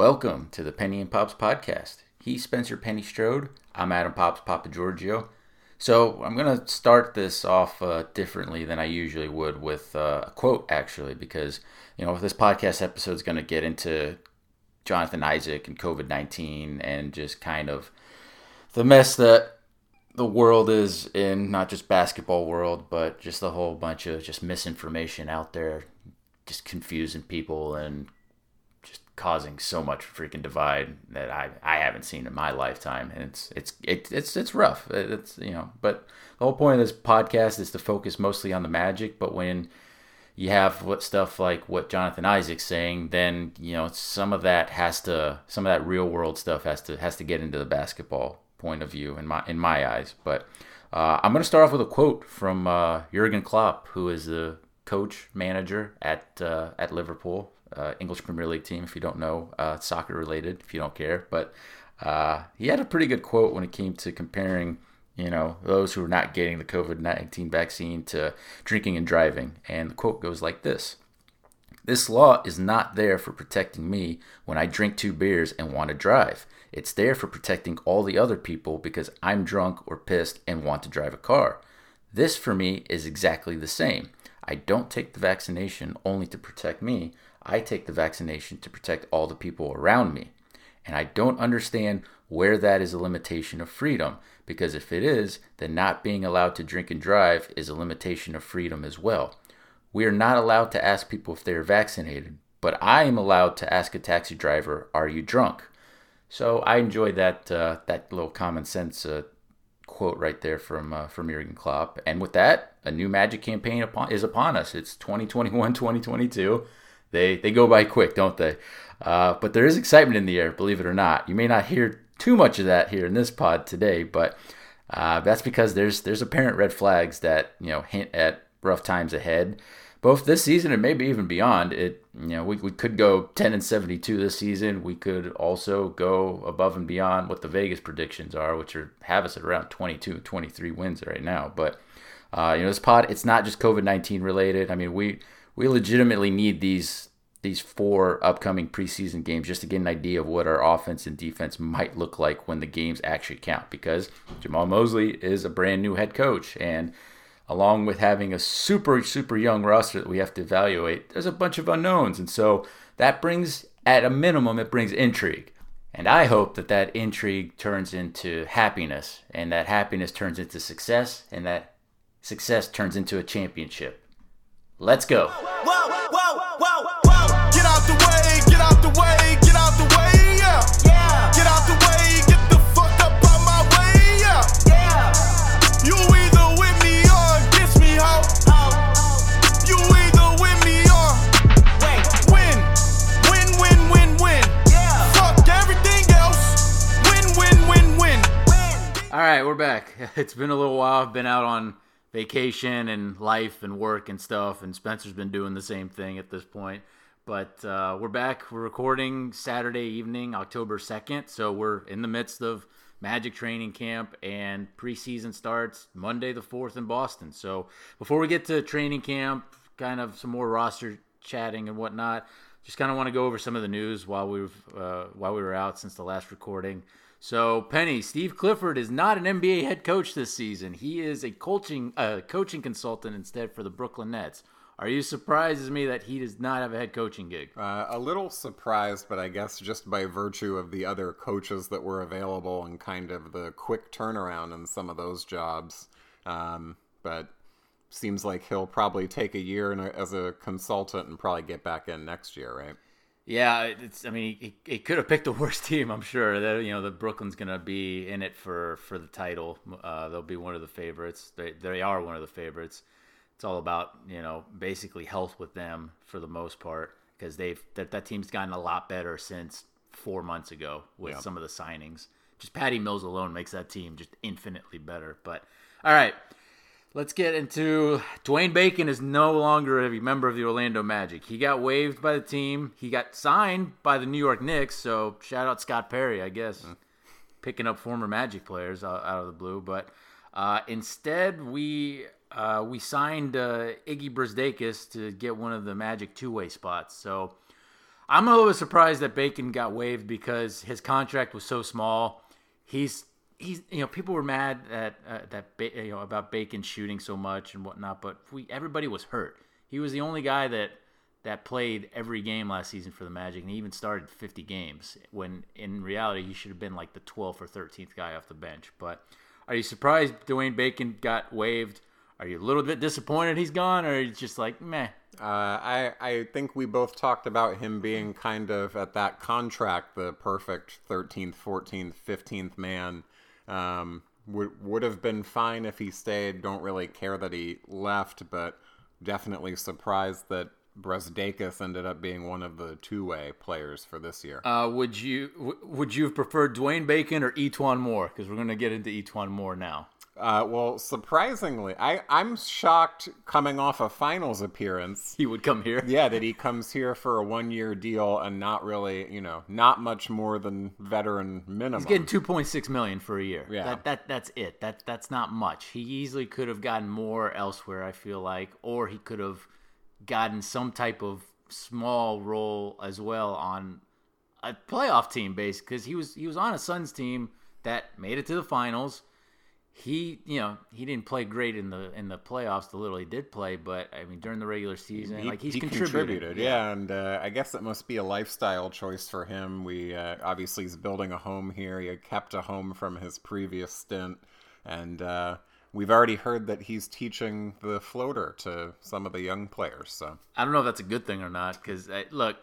Welcome to the Penny and Pops podcast. He's Spencer Penny Strode. I'm Adam Pops Papa Giorgio. So I'm going to start this off differently than I usually would with a quote, actually, because, you know, this podcast episode is going to get into Jonathan Isaac and COVID-19 and just kind of the mess that the world is in, not just basketball world, but just the whole bunch of just misinformation out there, just confusing people and just causing so much freaking divide that I haven't seen in my lifetime. And it's rough. It's, you know, but the whole point of this podcast is to focus mostly on the Magic. But when you have stuff like Jonathan Isaac's saying, then, you know, some of that real world stuff has to get into the basketball point of view in my eyes. But I'm going to start off with a quote from Jurgen Klopp, who is the coach manager at Liverpool, English Premier League team. If you don't know, soccer related, if you don't care, but he had a pretty good quote when it came to comparing, you know, those who are not getting the COVID-19 vaccine to drinking and driving. And the quote goes like this: "This law is not there for protecting me when I drink two beers and want to drive. It's there for protecting all the other people because I'm drunk or pissed and want to drive a car. This for me is exactly the same. I don't take the vaccination only to protect me. I take the vaccination to protect all the people around me. And I don't understand where that is a limitation of freedom, because if it is, then not being allowed to drink and drive is a limitation of freedom as well. We are not allowed to ask people if they are vaccinated, but I am allowed to ask a taxi driver, are you drunk?" So I enjoyed that little common sense quote right there from Jurgen Klopp. And with that, a new Magic campaign is upon us. It's 2021-2022. They go by quick, don't they? But there is excitement in the air, believe it or not. You may not hear too much of that here in this pod today, but that's because there's apparent red flags that, you know, hint at rough times ahead, both this season and maybe even beyond. It, you know, we could go 10-72 this season. We could also go above and beyond what the Vegas predictions are, which have us at around 22-23 wins right now. But you know, this pod, it's not just COVID-19 related. I mean, we legitimately need these four upcoming preseason games just to get an idea of what our offense and defense might look like when the games actually count, because Jamal Mosley is a brand new head coach, and along with having a super, super young roster that we have to evaluate, there's a bunch of unknowns. And so that brings, at a minimum, it brings intrigue. And I hope that intrigue turns into happiness, and that happiness turns into success, and that success turns into a championship. Let's go. Whoa, whoa, whoa, whoa, whoa. Get out the way, get out the way, get out the way, yeah. Yeah. Get out the way, get the fuck up out my way, yeah. Yeah. You either with me or against me, ho. You either with me or win. Win, win, win, win. Yeah. Fuck everything else. Win, win, win, win. All right, we're back. It's been a little while. I've been out on vacation and life and work and stuff, and Spencer's been doing the same thing at this point, but we're back. We're recording Saturday evening, October 2nd, so we're in the midst of Magic training camp, and preseason starts Monday the 4th in Boston. So before we get to training camp, kind of some more roster chatting and whatnot, just kind of want to go over some of the news while we were out since the last recording. So, Penny, Steve Clifford is not an NBA head coach this season. He is a coaching consultant instead for the Brooklyn Nets. Are you surprised as me that he does not have a head coaching gig? A little surprised, but I guess just by virtue of the other coaches that were available and kind of the quick turnaround in some of those jobs. But seems like he'll probably take a year as a consultant and probably get back in next year, right? Yeah, he could have picked a worse team, I'm sure. That, you know, the Brooklyn's going to be in it for the title. They'll be one of the favorites. They are one of the favorites. It's all about, you know, basically health with them for the most part, because that team's gotten a lot better since 4 months ago with some of the signings. Just Patty Mills alone makes that team just infinitely better. But all right, let's get into Dwayne Bacon is no longer a member of the Orlando Magic. He got waived by the team. He got signed by the New York Knicks, so shout out Scott Perry, I guess, picking up former Magic players out of the blue. But instead, we signed Iggy Brazdeikis to get one of the Magic two-way spots. So I'm a little surprised that Bacon got waived because his contract was so small. He's you know, people were mad at about Bacon shooting so much and whatnot, but everybody was hurt. He was the only guy that played every game last season for the Magic, and he even started 50 games when in reality he should have been like the 12th or 13th guy off the bench. But are you surprised Dwayne Bacon got waived? Are you a little bit disappointed he's gone, or it's just like, meh? I think we both talked about him being kind of at that contract, the perfect 13th, 14th, 15th man. Would have been fine if he stayed. Don't really care that he left, but definitely surprised that Brazdeikis ended up being one of the two-way players for this year. Would you have preferred Dwayne Bacon or E'Twaun Moore? Because we're going to get into E'Twaun Moore now. Well, surprisingly, I'm shocked coming off a finals appearance. He would come here. Yeah, that he comes here for a one-year deal and not really, you know, not much more than veteran minimum. He's getting $2.6 million for a year. Yeah. That's it. That's not much. He easily could have gotten more elsewhere, I feel like, or he could have gotten some type of small role as well on a playoff team base, because he was on a Suns team that made it to the finals. He didn't play great in the playoffs, the little he did play, but I mean during the regular season, he contributed. Yeah, and I guess it must be a lifestyle choice for him. We obviously he's building a home here. He kept a home from his previous stint, and we've already heard that he's teaching the floater to some of the young players. So I don't know if that's a good thing or not, because look,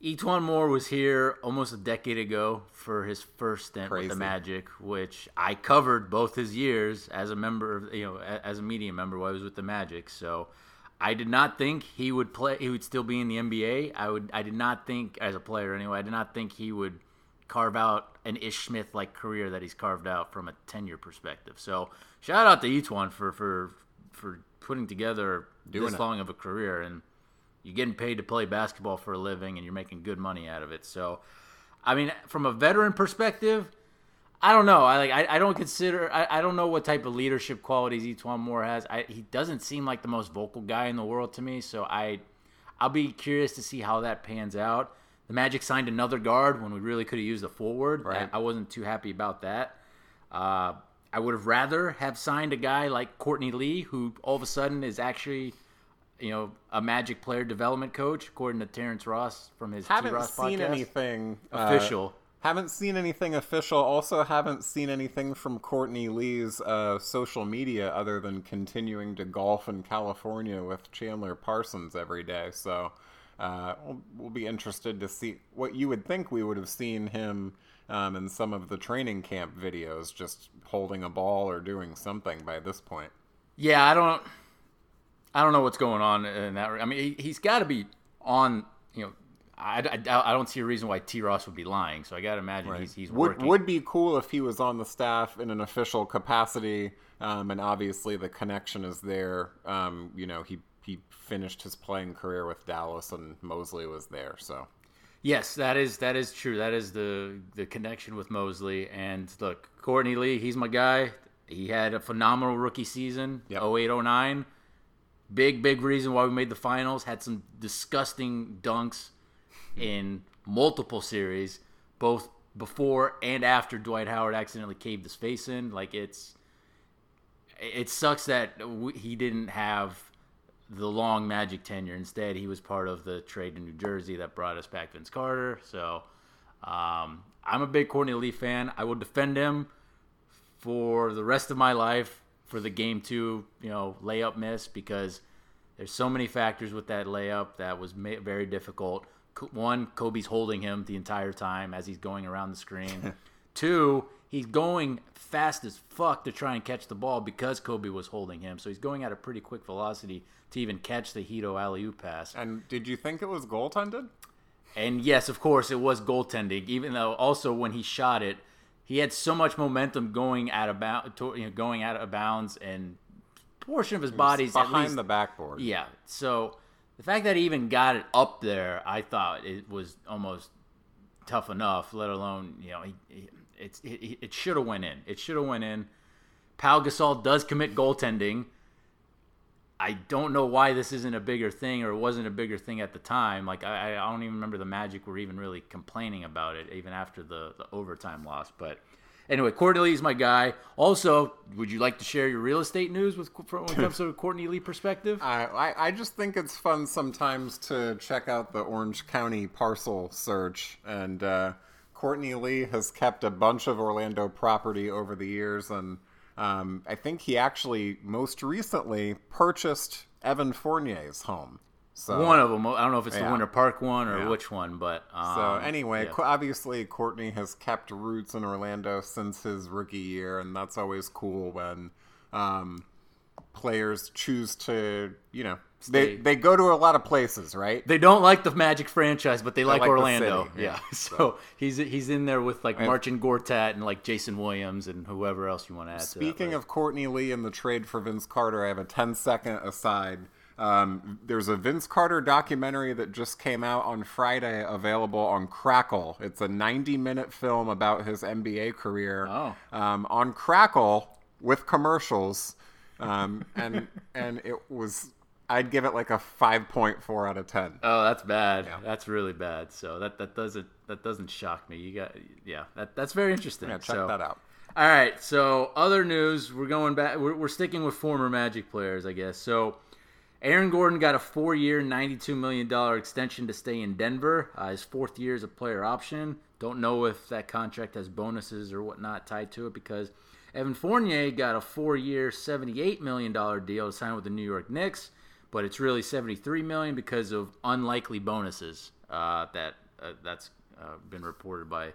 E'Twaun Moore was here almost a decade ago for his first stint with the Magic, which I covered both his years as a member of, you know, as a media member while I was with the Magic. So I did not think he would play. He would still be in the NBA. I did not think, as a player anyway, I did not think he would carve out an Ish Smith-like career that he's carved out from a 10-year perspective. So shout out to E'Twaun for putting together this long of a career, and you're getting paid to play basketball for a living, and you're making good money out of it. So, I mean, from a veteran perspective, I don't know. I don't know what type of leadership qualities E'Twaun Moore has. He doesn't seem like the most vocal guy in the world to me. So I'll be curious to see how that pans out. The Magic signed another guard when we really could have used a forward. Right. I wasn't too happy about that. I would have rather have signed a guy like Courtney Lee, who all of a sudden is actually, you know, a Magic player development coach, according to Terrence Ross from his T-Ross podcast. Haven't seen anything official. Also haven't seen anything from Courtney Lee's social media other than continuing to golf in California with Chandler Parsons every day. So we'll be interested to see what you would think we would have seen him in some of the training camp videos, just holding a ball or doing something by this point. Yeah, I don't know what's going on in that. I mean, he's got to be on, you know, I don't see a reason why T-Ross would be lying. So I got to imagine he's working. Would be cool if he was on the staff in an official capacity. And obviously the connection is there. You know, he finished his playing career with Dallas and Mosley was there. So yes, that is true. That is the connection with Mosley. And look, Courtney Lee, he's my guy. He had a phenomenal rookie season, 08-09. Big reason why we made the finals. Had some disgusting dunks in multiple series, both before and after Dwight Howard accidentally caved his face in. Like, it sucks that he didn't have the long Magic tenure. Instead, he was part of the trade in New Jersey that brought us back Vince Carter. So I'm a big Courtney Lee fan. I will defend him for the rest of my life for the game two, you know, layup miss, because there's so many factors with that layup that was very difficult. One, Kobe's holding him the entire time as he's going around the screen. Two, he's going fast as fuck to try and catch the ball because Kobe was holding him. So he's going at a pretty quick velocity to even catch the Hito alley-oop pass. And did you think it was goaltended? And yes, of course, it was goaltending, even though also when he shot it, he had so much momentum going out of bounds, and portion of his body's behind at least the backboard. Yeah, so the fact that he even got it up there, I thought it was almost tough enough. Let alone, you know, it should have went in. It should have went in. Pau Gasol does commit goaltending. I don't know why this isn't a bigger thing or wasn't a bigger thing at the time. Like, I don't even remember the Magic were even really complaining about it, even after the overtime loss. But anyway, Courtney Lee is my guy. Also, would you like to share your real estate news when it comes to a Courtney Lee perspective? I just think it's fun sometimes to check out the Orange County parcel search. And Courtney Lee has kept a bunch of Orlando property over the years. And I think he actually most recently purchased Evan Fournier's home. So, one of them. I don't know if it's the Winter Park one or which one, but... obviously, Courtney has kept roots in Orlando since his rookie year, and that's always cool when players choose to, they go to a lot of places, right? They don't like the Magic franchise, but they like Orlando. The city, So he's in there with, Marcin Gortat and, Jason Williams and whoever else you want to add to that. Speaking of Courtney Lee and the trade for Vince Carter, I have a 10-second aside. There's a Vince Carter documentary that just came out on Friday, available on Crackle. It's a 90-minute film about his NBA career on Crackle with commercials. And it was, I'd give it 5.4 out of 10. Oh, that's bad. Yeah. That's really bad. So that doesn't shock me. You got, that's very interesting. Yeah, check that out. All right. So other news, we're going back, we're sticking with former Magic players, I guess. So, Aaron Gordon got a 4-year, $92 million extension to stay in Denver. His fourth year is a player option. Don't know if that contract has bonuses or whatnot tied to it, because Evan Fournier got a 4-year, $78 million deal to sign with the New York Knicks, but it's really $73 million because of unlikely bonuses that's been reported by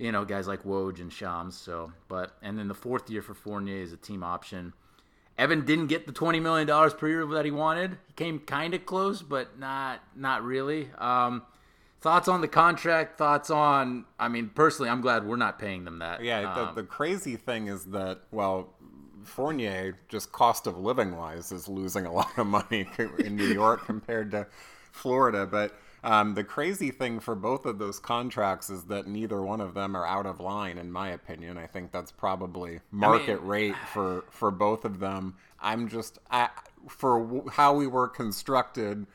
guys like Woj and Shams. And then the fourth year for Fournier is a team option. Evan didn't get the $20 million per year that he wanted. He came kind of close, but not really. Thoughts on the contract? Personally, I'm glad we're not paying them that. Yeah, the crazy thing is that, Fournier, just cost of living-wise, is losing a lot of money in New York compared to Florida. But the crazy thing for both of those contracts is that neither one of them are out of line, in my opinion. I think that's probably market rate for both of them. I'm just, for how we were constructed,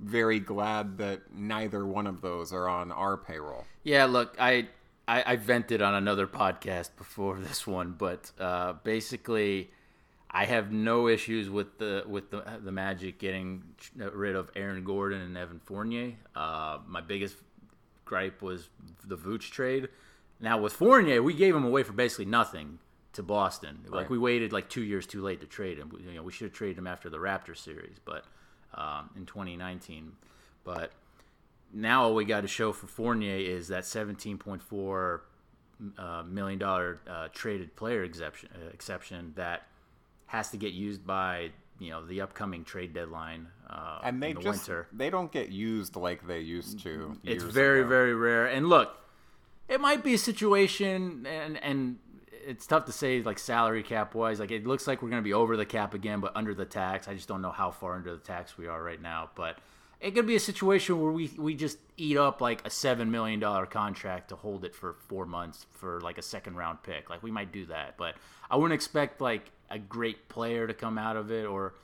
very glad that neither one of those are on our payroll. Yeah, look, I vented on another podcast before this one, but basically... I have no issues with the Magic getting rid of Aaron Gordon and Evan Fournier. My biggest gripe was the Vooch trade. Now with Fournier, we gave him away for basically nothing to Boston. Right. We waited 2 years too late to trade him. We should have traded him after the Raptors series, but in 2019. But now all we got to show for Fournier is that $17.4 million traded player exception that has to get used by the upcoming trade deadline and in the winter. They don't get used like they used to. It's very, very rare. And look, it might be a situation, and it's tough to say salary cap wise. It looks like we're going to be over the cap again, but under the tax. I just don't know how far under the tax we are right now. But it could be a situation where we just eat up a $7 million contract to hold it for 4 months for a second round pick. We might do that, but I wouldn't expect a great player to come out of it or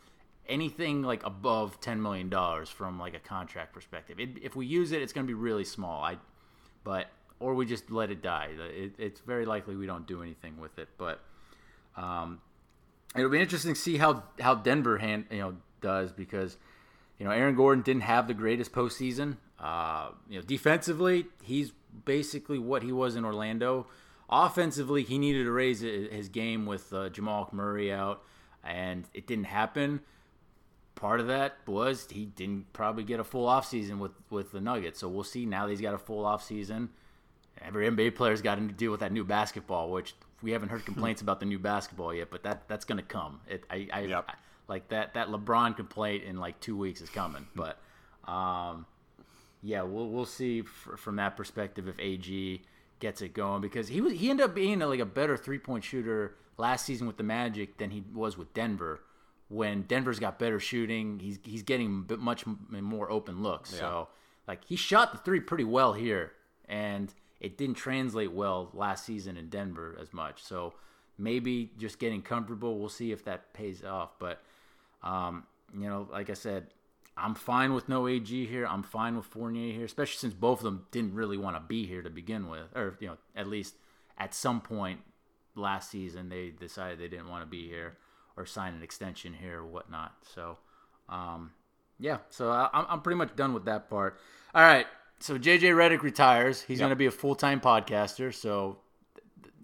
anything above $10 million from a contract perspective. If we use it, it's going to be really small. Or we just let it die. It's very likely we don't do anything with it, but it'll be interesting to see how Denver does, because Aaron Gordon didn't have the greatest postseason. Defensively, he's basically what he was in Orlando. Offensively, he needed to raise his game with Jamal Murray out, and it didn't happen. Part of that was he didn't probably get a full offseason with the Nuggets. So we'll see. Now that he's got a full offseason, every NBA player's got to deal with that new basketball, which we haven't heard complaints about the new basketball yet, but that's going to come. That LeBron complaint in 2 weeks is coming. But, we'll see from that perspective if AG gets it going, because he ended up being a better three-point shooter last season with the Magic than he was with Denver. When Denver's got better shooting, he's getting much more open looks. Yeah. So he shot the three pretty well here, and it didn't translate well last season in Denver as much. So maybe just getting comfortable. We'll see if that pays off. But you know, like I said, I'm fine with no AG here. I'm fine with Fournier here, especially since both of them didn't really want to be here to begin with, or, you know, at least at some point last season they decided they didn't want to be here or sign an extension here or whatnot. So, yeah, so I'm pretty much done with that part. All right, so JJ Redick retires. He's going to be a full-time podcaster, so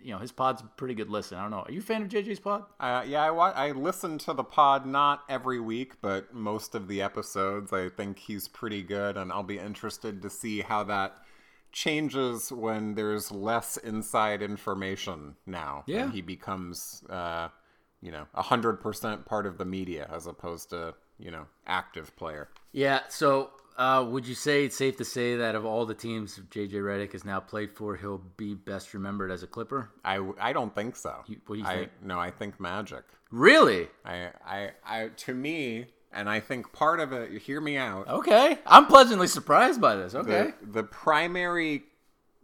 you know his pod's a pretty good listen. I don't know. Are you a fan of JJ's pod? Yeah, I listen to the pod not every week, but most of the episodes. I think he's pretty good, and I'll be interested to see how that changes when there's less inside information now. Yeah, and he becomes 100% part of the media as opposed to, you know, active player. Yeah, so would you say it's safe to say that of all the teams JJ Redick has now played for, he'll be best remembered as a Clipper? I don't think so. What do you think? No, I think Magic. Really? I to me, and I think part of it, hear me out. Okay. I'm pleasantly surprised by this. Okay. The primarily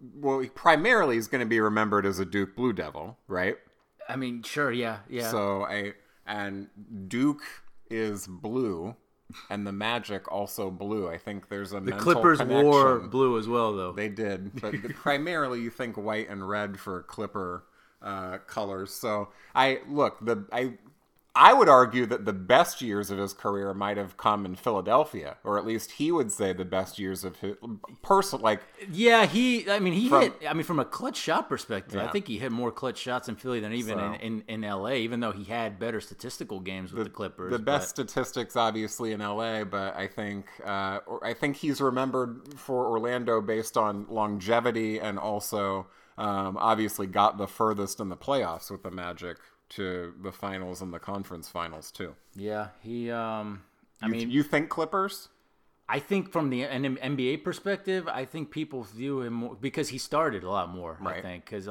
is going to be remembered as a Duke Blue Devil, right? I mean, sure, yeah. So Duke is blue, and the Magic also blue. I think there's a mental Clippers connection. Wore blue as well, though. They did, but primarily you think white and red for Clipper colors. So I would argue that the best years of his career might have come in Philadelphia, or at least he would say the best years of his person. Like, yeah, from a clutch shot perspective, yeah. I think he hit more clutch shots in Philly than even in LA, even though he had better statistical games with the Clippers. The best statistics, obviously, in LA, but I think he's remembered for Orlando based on longevity and also obviously got the furthest in the playoffs with the Magic to the finals and the conference finals too. Yeah, he you think Clippers? I think from the NBA perspective, I think people view him more because he started a lot more, right. I think, cuz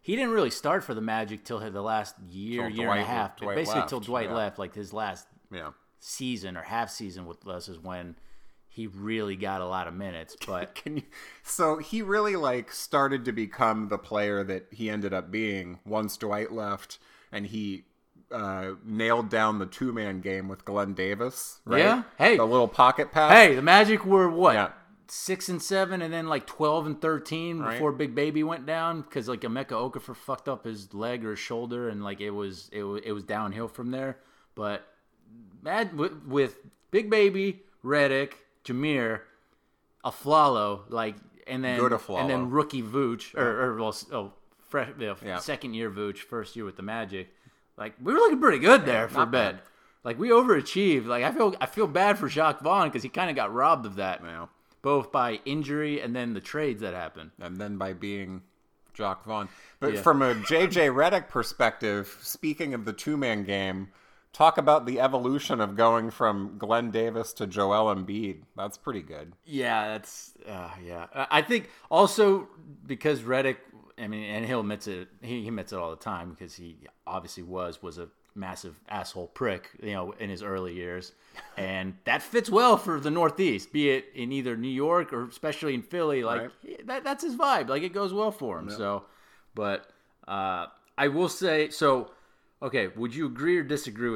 he didn't really start for the Magic till the last year and a half. Till Dwight left, like his last season or half season with us is when he really got a lot of minutes, but so he really started to become the player that he ended up being once Dwight left. And he nailed down the two-man game with Glenn Davis, right? Yeah. Hey, the little pocket pass. Hey, the Magic were 6 and 7, and then 12 and 13 before Big Baby went down because Emeka Okafor fucked up his leg or his shoulder, and it was downhill from there. But with Big Baby, Redick, Jameer, Afflalo, and then rookie Vooch second year Vooch, first year with the Magic. We were looking pretty good there for bed. Bad. We overachieved. I feel bad for Jacques Vaughn because he kind of got robbed of that, both by injury and then the trades that happened. And then by being Jacques Vaughn. But from a JJ Redick perspective, speaking of the two-man game, talk about the evolution of going from Glenn Davis to Joel Embiid. That's pretty good. Yeah, that's I think also because Redick, and he'll admits it. He admits it all the time because he obviously was a massive asshole prick, in his early years, and that fits well for the Northeast, be it in either New York or especially in Philly. That's his vibe. It goes well for him. Yeah. So, but I will say so. Okay, would you agree or disagree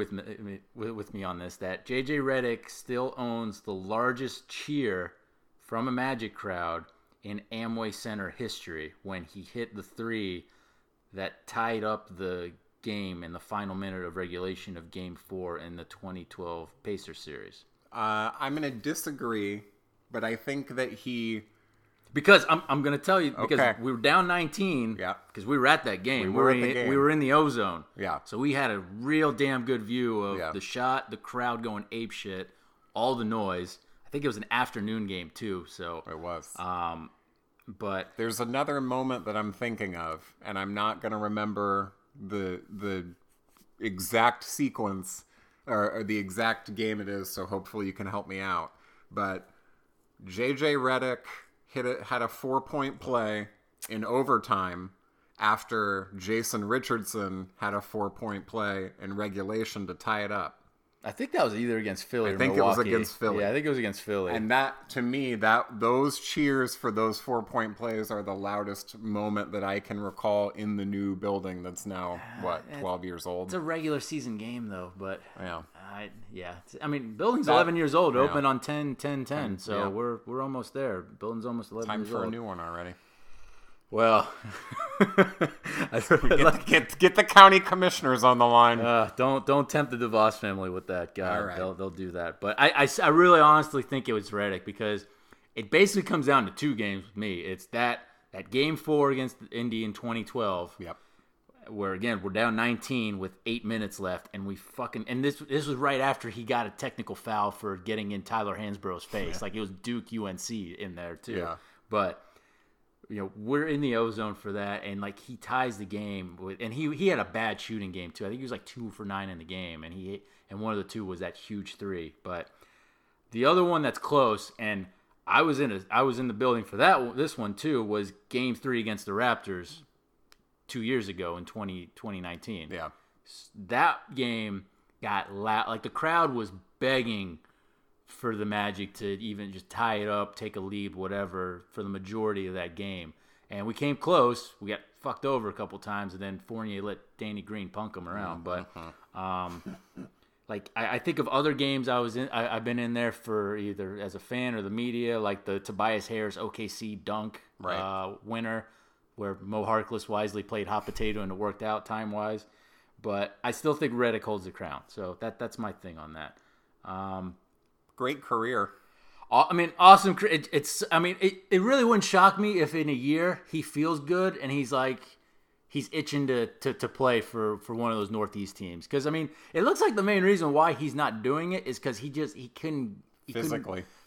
with me on this? That JJ Redick still owns the largest cheer from a Magic crowd in Amway Center history when he hit the three that tied up the game in the final minute of regulation of Game 4 in the 2012 Pacers series? I'm going to disagree, but I think that he... Because I'm going to tell you, because we were down 19, because we were at that game. We were in the O-zone. Yeah. So we had a real damn good view of the shot, the crowd going apeshit, all the noise. I think it was an afternoon game too, so it was. But there's another moment that I'm thinking of, and I'm not going to remember the exact sequence or the exact game it is. So hopefully you can help me out. But JJ Redick had a 4-point play in overtime after Jason Richardson had a 4-point play in regulation to tie it up. I think that was either against Philly or Milwaukee. I think it was against Philly. And that, to me, those cheers for those 4-point plays are the loudest moment that I can recall in the new building that's now, 12 years old? It's a regular season game, though. But Yeah. I mean, building's 11 years old. Open on 10/10/10. So we're almost there. Building's almost 11 years old. Time for a new one already. Well, get the county commissioners on the line. Don't tempt the DeVos family with that guy. All right. They'll do that. But I really honestly think it was Redick, because it basically comes down to two games with me. It's that game 4 against Indy in 2012. Yep. Where again we're down 19 with 8 minutes left, and we this was right after he got a technical foul for getting in Tyler Hansborough's face. Like, it was Duke UNC in there too. Yeah. But we're in the ozone for that, and like he ties the game with, and he had a bad shooting game too. I think he was like 2 for 9 in the game, and one of the two was that huge three. But the other one that's close, and I was in the building for that. This one too was game 3 against the Raptors 2 years ago in 2019. Yeah. That game got loud. Like, the crowd was begging for the Magic to even just tie it up, take a lead, whatever, for the majority of that game. And we came close. We got fucked over a couple times, and then Fournier let Danny Green punk him around. But, like, I think of other games I've been in there for either as a fan or the media, like the Tobias Harris OKC dunk winner, where Mo Harkless wisely played hot potato and it worked out time-wise. But I still think Redick holds the crown. So that's my thing on that. Great career. I mean, awesome. It really wouldn't shock me if in a year he feels good and he's itching to play for one of those Northeast teams. Because, I mean, it looks like the main reason why he's not doing it is because he couldn't.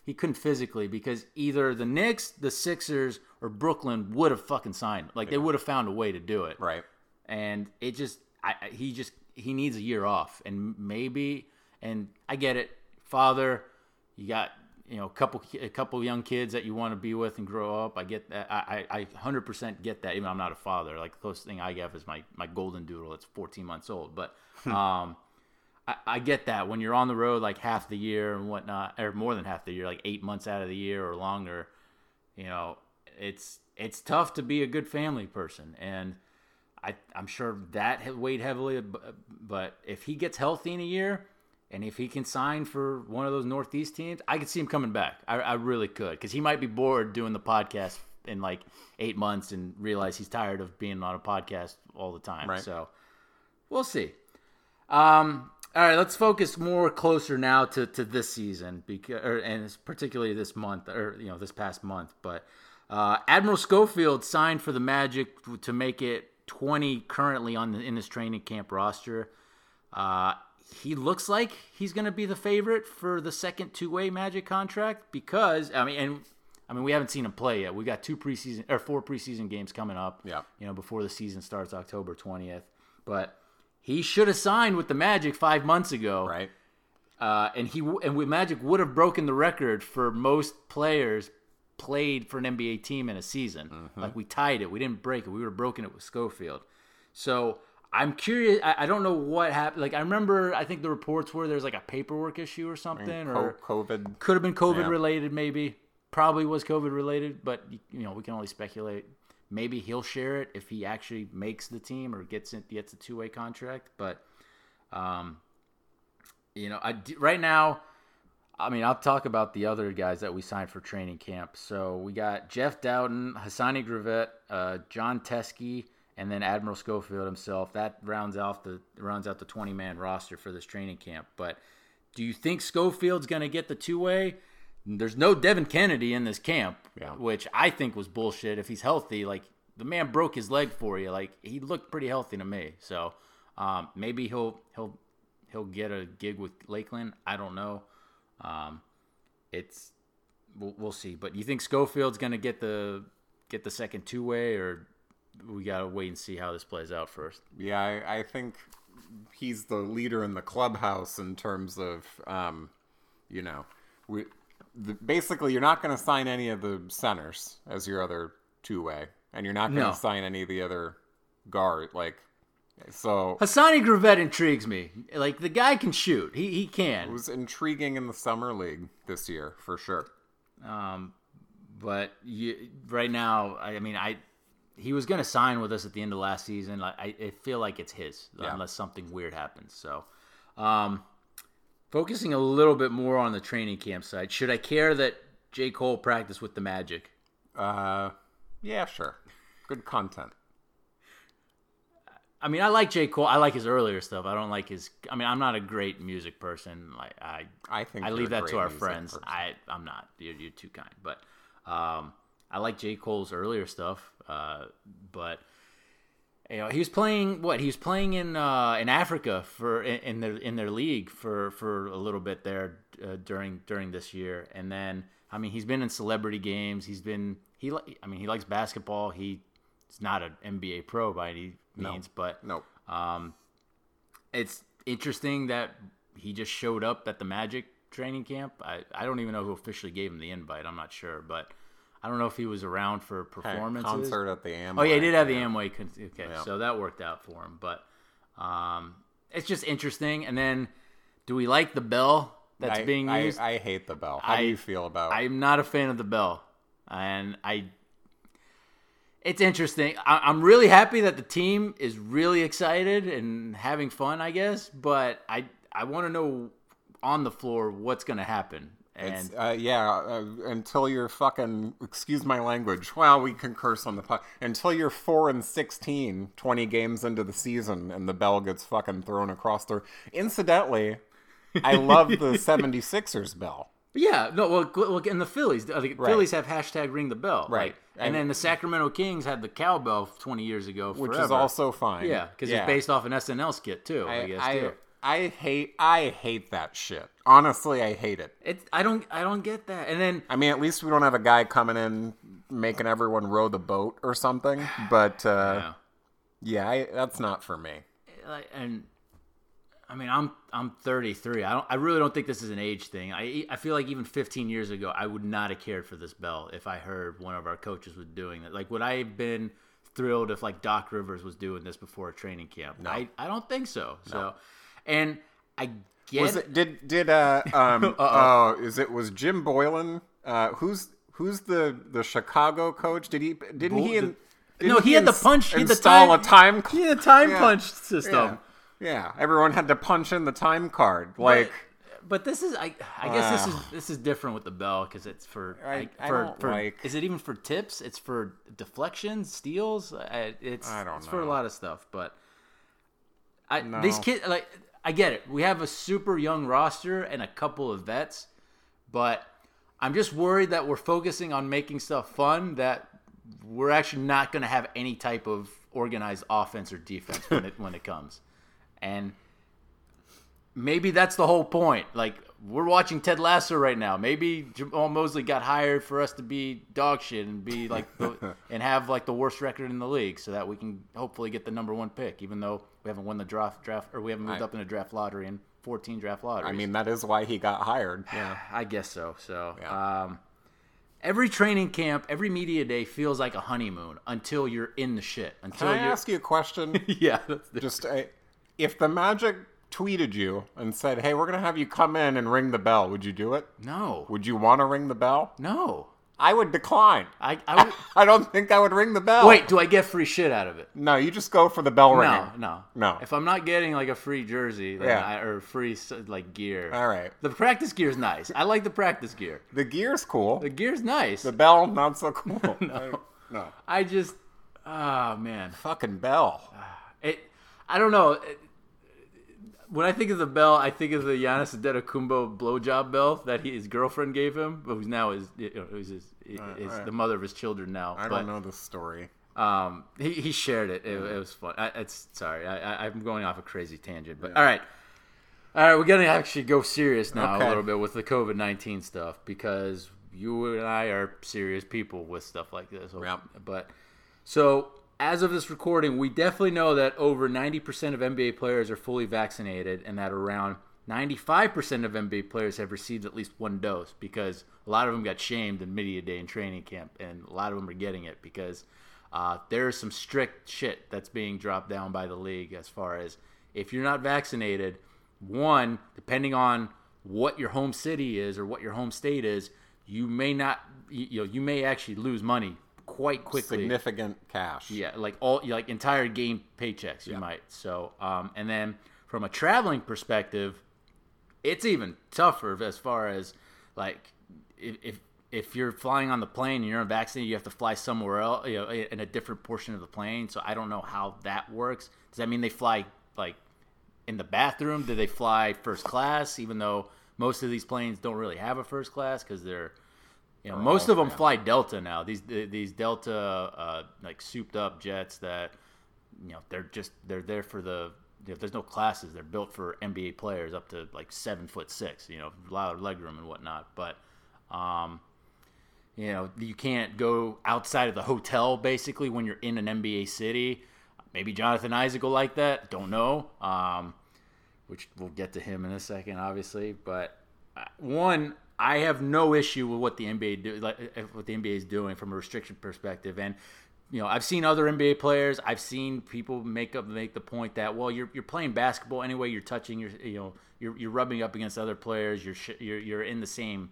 He couldn't physically, because either the Knicks, the Sixers, or Brooklyn would have fucking signed. They would have found a way to do it. Right. And it just, he needs a year off, and maybe, and I get it, father, you got a couple young kids that you want to be with and grow up. I get that. I 100% get that. Even I'm not a father. Like, the closest thing I have is my golden doodle that's 14 months old, but I get that when you're on the road like half the year and whatnot, or more than half the year, like 8 months out of the year or longer, it's tough to be a good family person. And I'm sure that weighed heavily, but if he gets healthy in a year and if he can sign for one of those Northeast teams, I could see him coming back. I really could, because he might be bored doing the podcast in like 8 months and realize he's tired of being on a podcast all the time. Right. So we'll see. All right, let's focus more closer now to this season, and particularly this month, or this past month. But Admiral Schofield signed for the Magic to make it 20 currently in his training camp roster. He looks like he's going to be the favorite for the second two-way Magic contract, because we haven't seen him play yet. We got 4 preseason games coming up. Yeah, before the season starts October 20th, but. He should have signed with the Magic 5 months ago, right? And Magic would have broken the record for most players played for an NBA team in a season. Mm-hmm. Like, we tied it, we didn't break it. We would have broken it with Schofield. So I'm curious. I don't know what happened. Like, I remember, I think the reports were there's like a paperwork issue or something, or COVID. Could have been COVID related, maybe. Probably was COVID related, but we can only speculate. Maybe he'll share it if he actually makes the team or gets a two-way contract. But, right now, I mean, I'll talk about the other guys that we signed for training camp. So we got Jeff Doughton, Hassani Gravette, John Teskey, and then Admiral Schofield himself. That rounds out the 20-man roster for this training camp. But do you think Schofield's going to get the two-way? There's no Devin Kennedy in this camp, which I think was bullshit. If he's healthy, like, the man broke his leg for you. Like, he looked pretty healthy to me. So maybe he'll get a gig with Lakeland. I don't know. We'll see. But you think Schofield's gonna get the second two-way, or we gotta wait and see how this plays out first? Yeah, I think he's the leader in the clubhouse in terms of basically, you're not going to sign any of the centers as your other two-way, and you're not going to sign any of the other guard. Like, so Hassani Gravette intrigues me. Like, the guy can shoot. He can. It was intriguing in the summer league this year for sure. But right now, he was going to sign with us at the end of last season. I feel like it's his, unless something weird happens. So, Focusing a little bit more on the training camp side, should I care that J. Cole practiced with the Magic? Yeah, sure. Good content. I mean, I like J. Cole. I like his earlier stuff. I don't like his... I mean, I'm not a great music person. Like I think I leave that to our friends. Person. I'm not. You're too kind. But I like J. Cole's earlier stuff. But... You know, he was playing in Africa for in their league for a little bit there during this year, and then I mean he's been in celebrity games. He likes basketball. He's not an NBA pro by any means, it's interesting that he just showed up at the Magic training camp. I don't even know who officially gave him the invite. I'm not sure, but. I don't know if he was around for performances. Concert at the Amway. Oh, yeah, he did have the Amway. Okay, yeah. So that worked out for him. But it's just interesting. And then do we like the bell that's being used? I hate the bell. How do you feel about it? I'm not a fan of the bell. And it's interesting. I'm really happy that the team is really excited and having fun, I guess. But I want to know on the floor what's going to happen. And until you're fucking, excuse my language. Wow, we can curse on the podcast. Until you're 4-16, 20 games into the season, and the bell gets fucking thrown across the. Incidentally, I love the 76ers bell. Yeah, no, well, look, and the Phillies. Phillies have hashtag ring the bell, right? Like, and then the Sacramento Kings had the cowbell 20 years ago, forever. Which is also fine. Yeah, because it's based off an SNL skit too. I guess. I hate that shit. Honestly, I hate it. I don't get that. And then I mean, at least we don't have a guy coming in making everyone row the boat or something. But that's not for me. And I mean, I'm 33. I really don't think this is an age thing. I feel like even 15 years ago, I would not have cared for this bell if I heard one of our coaches was doing that. Like, would I have been thrilled if like Doc Rivers was doing this before a training camp? No. I don't think so. No. So. And I get was Jim Boylan who's the Chicago coach? He had the time punch system. Yeah, everyone had to punch in the time card. Like, but this is I guess this is different with the bell because it's for is it even for tips? It's for deflections, steals. I don't know. For a lot of stuff, but these kids like. I get it. We have a super young roster and a couple of vets, but I'm just worried that we're focusing on making stuff fun that we're actually not going to have any type of organized offense or defense when it comes. And maybe that's the whole point. Like, we're watching Ted Lasso right now. Maybe Jamal Mosley got hired for us to be dog shit and be like and have like the worst record in the league, so that we can hopefully get the number one pick, even though we haven't won the draft, or we haven't moved up in a draft lottery in 14 draft lotteries. I mean, that is why he got hired. Yeah, I guess so. So every training camp, every media day feels like a honeymoon until you're in the shit. Can I ask you a question? Yeah, if the Magic tweeted you and said, "Hey, we're gonna have you come in and ring the bell," would you do it? No. Would you want to ring the bell? No. I would decline. I would... I don't think I would ring the bell. Wait, do I get free shit out of it? No, you just go for the bell ringing. No. If I'm not getting like a free jersey or free like gear. All right. The practice gear is nice. I like the practice gear. The gear's cool. The gear's nice. The bell, not so cool. No. I just... Oh, man. Fucking bell. I don't know. When I think of the bell, I think of the Giannis Adetokounmpo blowjob bell that his girlfriend gave him, who's now the mother of his children now. I don't know this story. He shared it. It was fun. I'm going off a crazy tangent, but all right, we're gonna actually go serious now a little bit with the COVID-19 stuff because you and I are serious people with stuff like this. Yep. But so. As of this recording, we definitely know that over 90% of NBA players are fully vaccinated and that around 95% of NBA players have received at least one dose because a lot of them got shamed in media day and training camp, and a lot of them are getting it because there is some strict shit that's being dropped down by the league as far as if you're not vaccinated, one, depending on what your home city is or what your home state is, you may actually lose money. Quite quickly, significant cash. Yeah, like all like entire game paychecks. You might. So, and then from a traveling perspective, it's even tougher as far as, like, if you're flying on the plane and you're unvaccinated, you have to fly somewhere else, you know, in a different portion of the plane. So I don't know how that works. Does that mean they fly, like, in the bathroom? Do they fly first class, even though most of these planes don't really have a first class because they're, you know, most of them fly Delta now. These Delta, like, souped up jets that, you know, they're there for the, you know, there's no classes. They're built for NBA players up to like 7'6", you know, a lot of leg room and whatnot. But, you know, you can't go outside of the hotel basically when you're in an NBA city. Maybe Jonathan Isaac will like that. Don't know. Which we'll get to him in a second, obviously. But one, I have no issue with what the NBA do, like what the NBA is doing from a restriction perspective. And, you know, I've seen other NBA players. I've seen people make the point that, well, you're playing basketball anyway. You're touching your, you know, you're rubbing up against other players. You're in the same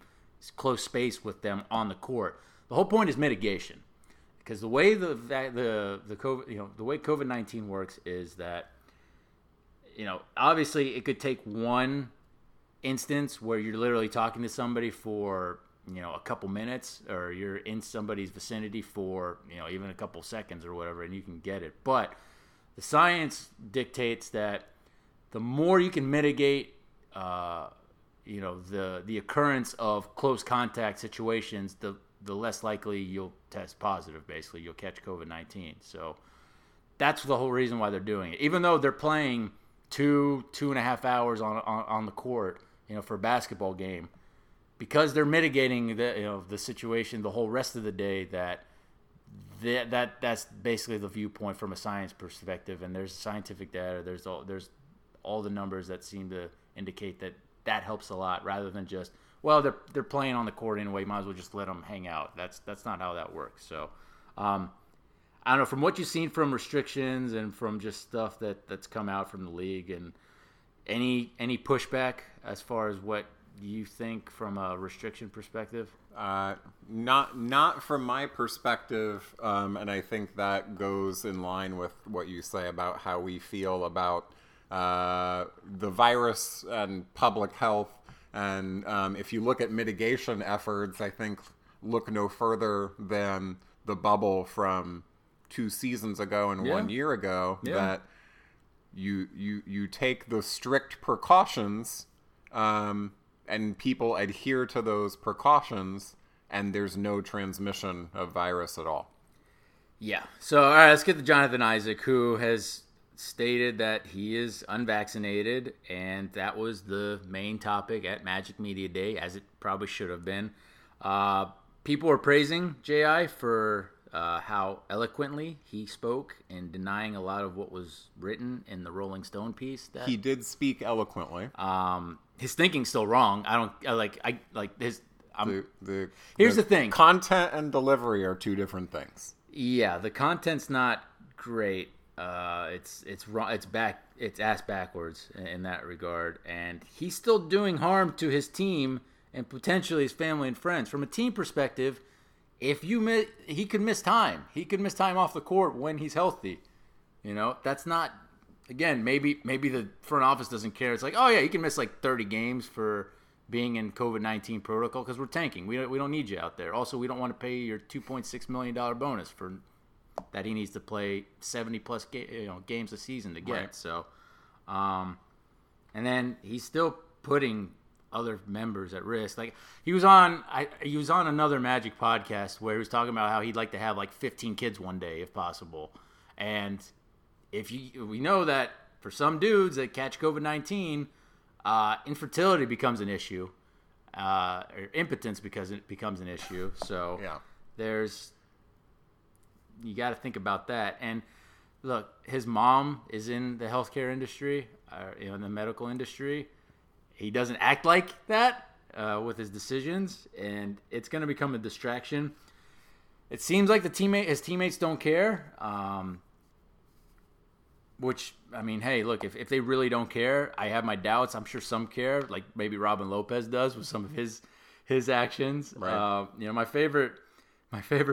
close space with them on the court. The whole point is mitigation, because the way the COVID, you know, the way COVID-19 works is that, you know, obviously it could take one instance where you're literally talking to somebody for, you know, a couple minutes, or you're in somebody's vicinity for, you know, even a couple seconds or whatever, and you can get it. But the science dictates that the more you can mitigate, you know, the occurrence of close contact situations, the less likely you'll test positive. Basically, you'll catch COVID-19. So that's the whole reason why they're doing it. Even though they're playing 2.5 hours on the court, you know, for a basketball game, because they're mitigating the, you know, the situation the whole rest of the day. That's basically the viewpoint from a science perspective, and there's scientific data. There's all the numbers that seem to indicate that helps a lot, rather than just, well, they're playing on the court anyway, might as well just let them hang out. That's not how that works. So, I don't know, from what you've seen from restrictions and from just stuff that's come out from the league, and any pushback as far as what you think from a restriction perspective? Not from my perspective, and I think that goes in line with what you say about how we feel about the virus and public health. And if you look at mitigation efforts, I think look no further than the bubble from 2 seasons ago and 1 year ago, that you take the strict precautions, and people adhere to those precautions, and there's no transmission of virus at all. Yeah. So, all right, let's get to Jonathan Isaac, who has stated that he is unvaccinated, and that was the main topic at Magic Media Day, as it probably should have been. People are praising J.I. for how eloquently he spoke, and denying a lot of what was written in the Rolling Stone piece. That he did speak eloquently. His thinking's still wrong. Here's the thing: content and delivery are two different things. Yeah, the content's not great. It's wrong. It's ass backwards in that regard. And he's still doing harm to his team and potentially his family and friends. From a team perspective, he could miss time. He could miss time off the court when he's healthy. You know, that's not. Again, maybe the front office doesn't care. It's like, oh yeah, you can miss like 30 games for being in COVID-19 protocol because we're tanking. We don't need you out there. Also, we don't want to pay your $2.6 million bonus for that he needs to play 70-plus games a season to get. Right. So, and then he's still putting other members at risk. Like, he was on another Magic podcast where he was talking about how he'd like to have like 15 kids one day if possible, and we know that for some dudes that catch COVID-19, infertility becomes an issue, or impotence becomes an issue. So you got to think about that. And look, his mom is in the healthcare industry, you know, in the medical industry. He doesn't act like that with his decisions, and it's going to become a distraction. It seems like his teammates don't care. Which, I mean, hey, look, if they really don't care, I have my doubts. I'm sure some care, like maybe Robin Lopez does with some of his actions. Right. You know, my favorite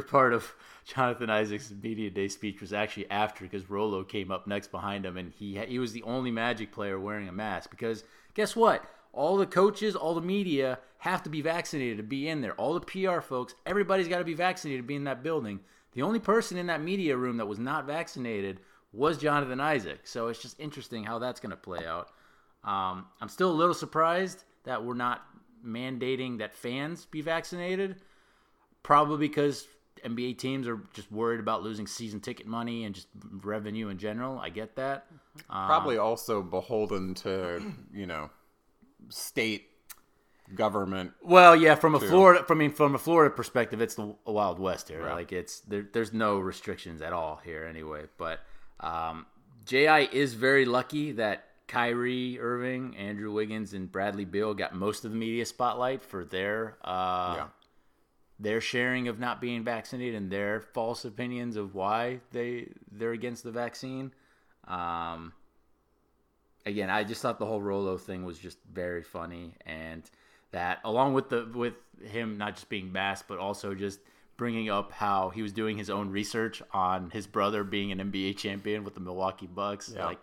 part of Jonathan Isaac's media day speech was actually after, because Rolo came up next behind him, and he was the only Magic player wearing a mask. Because guess what? all the coaches, all the media have to be vaccinated to be in there. All the PR folks, everybody's got to be vaccinated to be in that building. The only person in that media room that was not vaccinated was Jonathan Isaac. So it's just interesting how that's going to play out. I'm still a little surprised that we're not mandating that fans be vaccinated, probably because NBA teams are just worried about losing season ticket money and just revenue in general. I get that. Probably also beholden to, you know, state government. Well, yeah, from a Florida perspective, it's the Wild West here. Right. Like it's there's no restrictions at all here anyway. But J.I. is very lucky that Kyrie Irving, Andrew Wiggins, and Bradley Beal got most of the media spotlight for their sharing of not being vaccinated and their false opinions of why they're against the vaccine. Again, I just thought the whole Rolo thing was just very funny, and that along with him not just being masked, but also just bringing up how he was doing his own research on his brother being an NBA champion with the Milwaukee Bucks. Yeah. Like,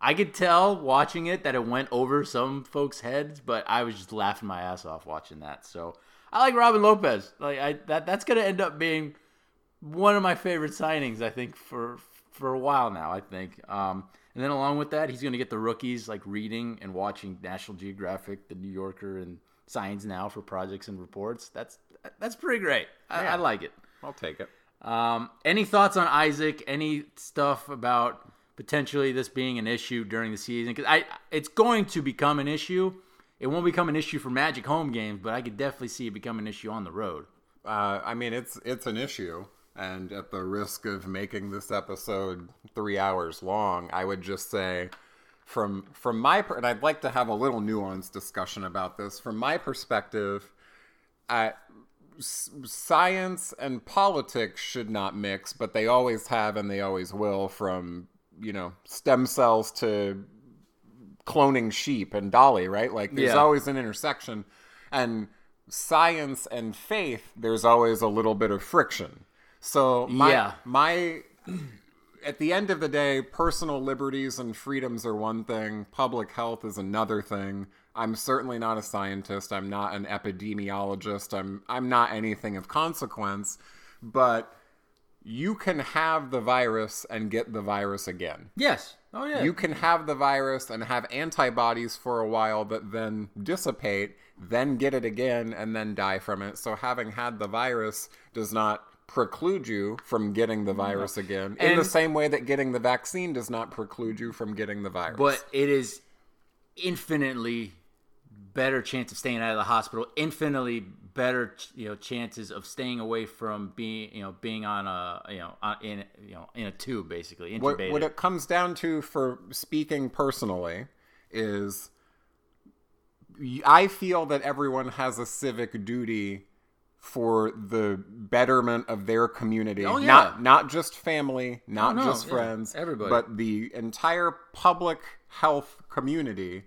I could tell watching it that it went over some folks' heads, but I was just laughing my ass off watching that. So I like Robin Lopez. Like that's going to end up being one of my favorite signings, I think, for a while now, I think. And then along with that, he's going to get the rookies like reading and watching National Geographic, The New Yorker, and Science Now for projects and reports. That's pretty great. I like it. I'll take it. Any thoughts on Isaac? Any stuff about potentially this being an issue during the season? Because it's going to become an issue. It won't become an issue for Magic home games, but I could definitely see it become an issue on the road. I mean, it's an issue. And at the risk of making this episode 3 hours long, I would just say from my – and I'd like to have a little nuanced discussion about this. From my perspective, science and politics should not mix, but they always have and they always will, from, you know, stem cells to cloning sheep and Dolly, right? Like there's always an intersection. And science and faith, there's always a little bit of friction. So my at the end of the day, personal liberties and freedoms are one thing. Public health is another thing. I'm certainly not a scientist. I'm not an epidemiologist. I'm not anything of consequence. But you can have the virus and get the virus again. Yes. Oh, yeah. You can have the virus and have antibodies for a while that then dissipate, then get it again, and then die from it. So having had the virus does not preclude you from getting the virus again, in the same way that getting the vaccine does not preclude you from getting the virus. But it is infinitely better chance of staying out of the hospital, infinitely better, you know, chances of staying away from being on a, in a tube, basically intubated. What it comes down to, for speaking personally, is I feel that everyone has a civic duty for the betterment of their community, not just family, just friends, everybody, but the entire public health community,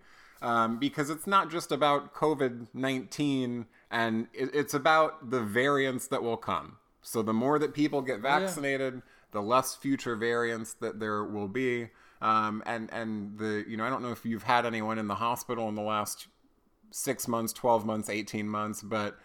because it's not just about COVID-19, and it's about the variants that will come. So the more that people get vaccinated, the less future variants that there will be, and the, you know, I don't know if you've had anyone in the hospital in the last 6 months, 12 months, 18 months, but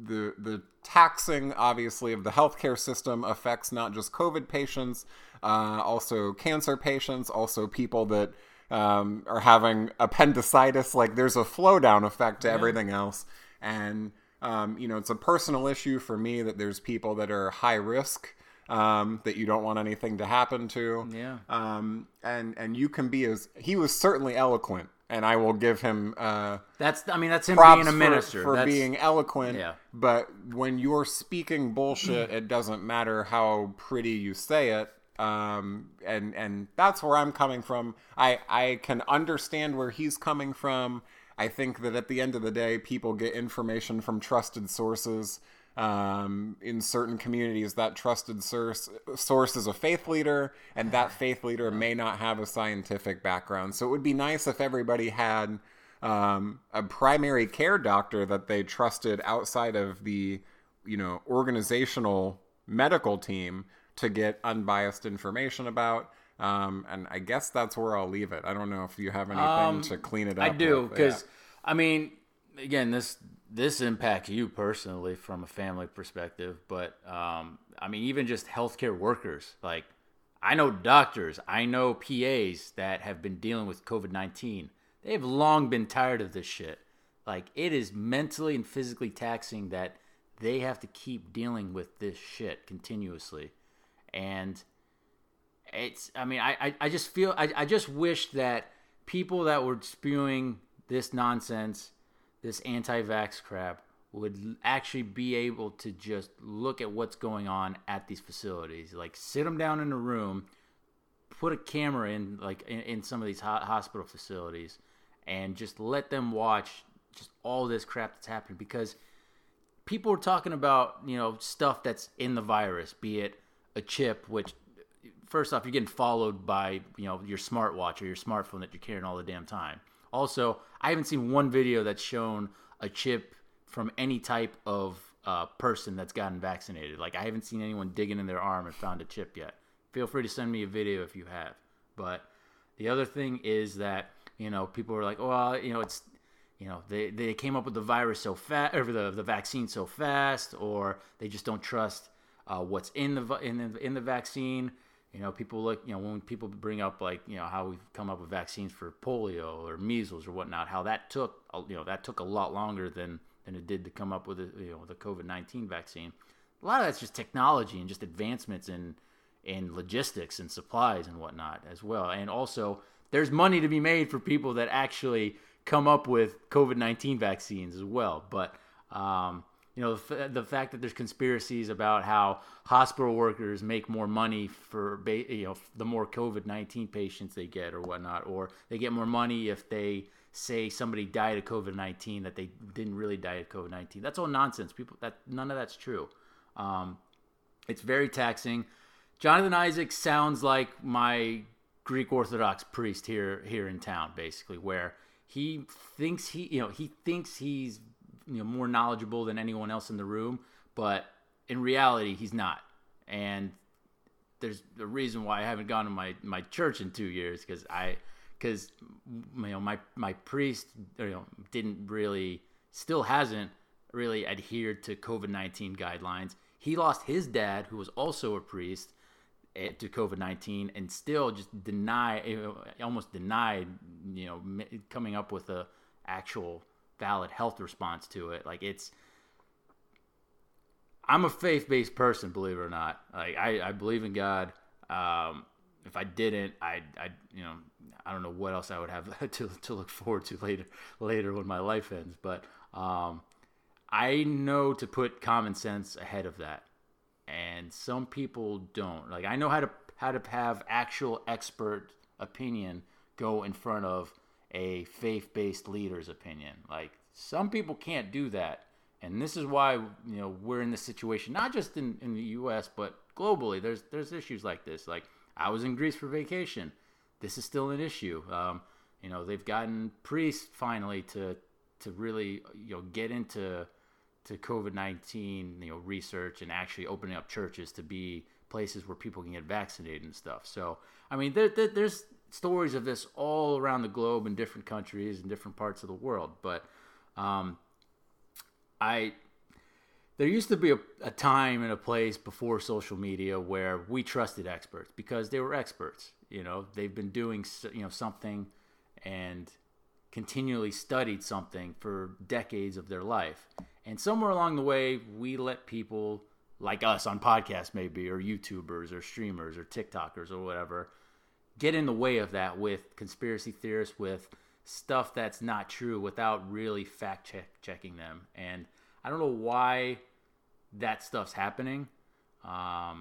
the taxing, obviously, of the healthcare system affects not just COVID patients, also cancer patients, also people that are having appendicitis. Like there's a flow down effect to everything else. And, you know, it's a personal issue for me that there's people that are high risk, that you don't want anything to happen to. Yeah. And you can be he was certainly eloquent. And I will give him that's him being a minister for being eloquent. Yeah. But when you're speaking bullshit, it doesn't matter how pretty you say it. And that's where I'm coming from. I can understand where he's coming from. I think that at the end of the day, people get information from trusted sources. In certain communities, that trusted source is a faith leader, and that faith leader may not have a scientific background. So it would be nice if everybody had a primary care doctor that they trusted outside of the, you know, organizational medical team to get unbiased information about. And I guess that's where I'll leave it. I don't know if you have anything to clean it up. I do, because, I mean, again, this impacts you personally from a family perspective, but I mean, even just healthcare workers. Like, I know doctors, I know PAs that have been dealing with COVID-19. They've long been tired of this shit. Like, it is mentally and physically taxing that they have to keep dealing with this shit continuously. And it's, I mean, I just feel, I just wish that people that were spewing this nonsense, this anti-vax crap, would actually be able to just look at what's going on at these facilities. Like, sit them down in a room, put a camera in, like, in some of these hospital facilities, and just let them watch just all this crap that's happening. Because people are talking about, you know, stuff that's in the virus, be it a chip, which, first off, you're getting followed by, you know, your smartwatch or your smartphone that you're carrying all the damn time. Also, I haven't seen one video that's shown a chip from any type of person that's gotten vaccinated. Like, I haven't seen anyone digging in their arm and found a chip yet. Feel free to send me a video if you have. But the other thing is that, you know, people are like, oh, you know, it's, you know, they came up with the virus so fast, or the vaccine so fast, or they just don't trust what's in the vaccine. You know, people look, you know, when people bring up, like, you know, how we've come up with vaccines for polio or measles or whatnot, how that took, you know, that took a lot longer than it did to come up with, you know, the COVID-19 vaccine. A lot of that's just technology and just advancements in logistics and supplies and whatnot as well. And also, there's money to be made for people that actually come up with COVID-19 vaccines as well. But, you know, the fact that there's conspiracies about how hospital workers make more money for, you know, the more COVID-19 patients they get or whatnot, or they get more money if they say somebody died of COVID-19 that they didn't really die of COVID-19. That's all nonsense. None of that's true. It's very taxing. Jonathan Isaac sounds like my Greek Orthodox priest here in town, basically, where he thinks he's more knowledgeable than anyone else in the room, but in reality, he's not. And there's a reason why I haven't gone to my church in 2 years, because you know, my priest, you know, still hasn't really adhered to COVID-19 guidelines. He lost his dad, who was also a priest, to COVID-19, and still just almost denied, you know, coming up with a actual valid health response to it. Like, it's, I'm a faith-based person, believe it or not. Like, I believe in God. If I didn't, I you know, I don't know what else I would have to look forward to later when my life ends. But I know to put common sense ahead of that, and some people don't. Like, I know how to have actual expert opinion go in front of a faith-based leader's opinion. Like, some people can't do that, and this is why, you know, we're in this situation, not just in the U.S., but globally. There's issues like this. Like, I was in Greece for vacation. This is still an issue. You know, they've gotten priests finally to really, you know, get into COVID-19, you know, research, and actually opening up churches to be places where people can get vaccinated and stuff. So, I mean, there's stories of this all around the globe in different countries and different parts of the world. But there used to be a time and a place before social media where we trusted experts because they were experts. You know, they've been doing, you know, something and continually studied something for decades of their life. And somewhere along the way, we let people like us on podcasts maybe, or YouTubers or streamers or TikTokers or whatever, get in the way of that with conspiracy theorists, with stuff that's not true, without really fact-checking them. And I don't know why that stuff's happening. I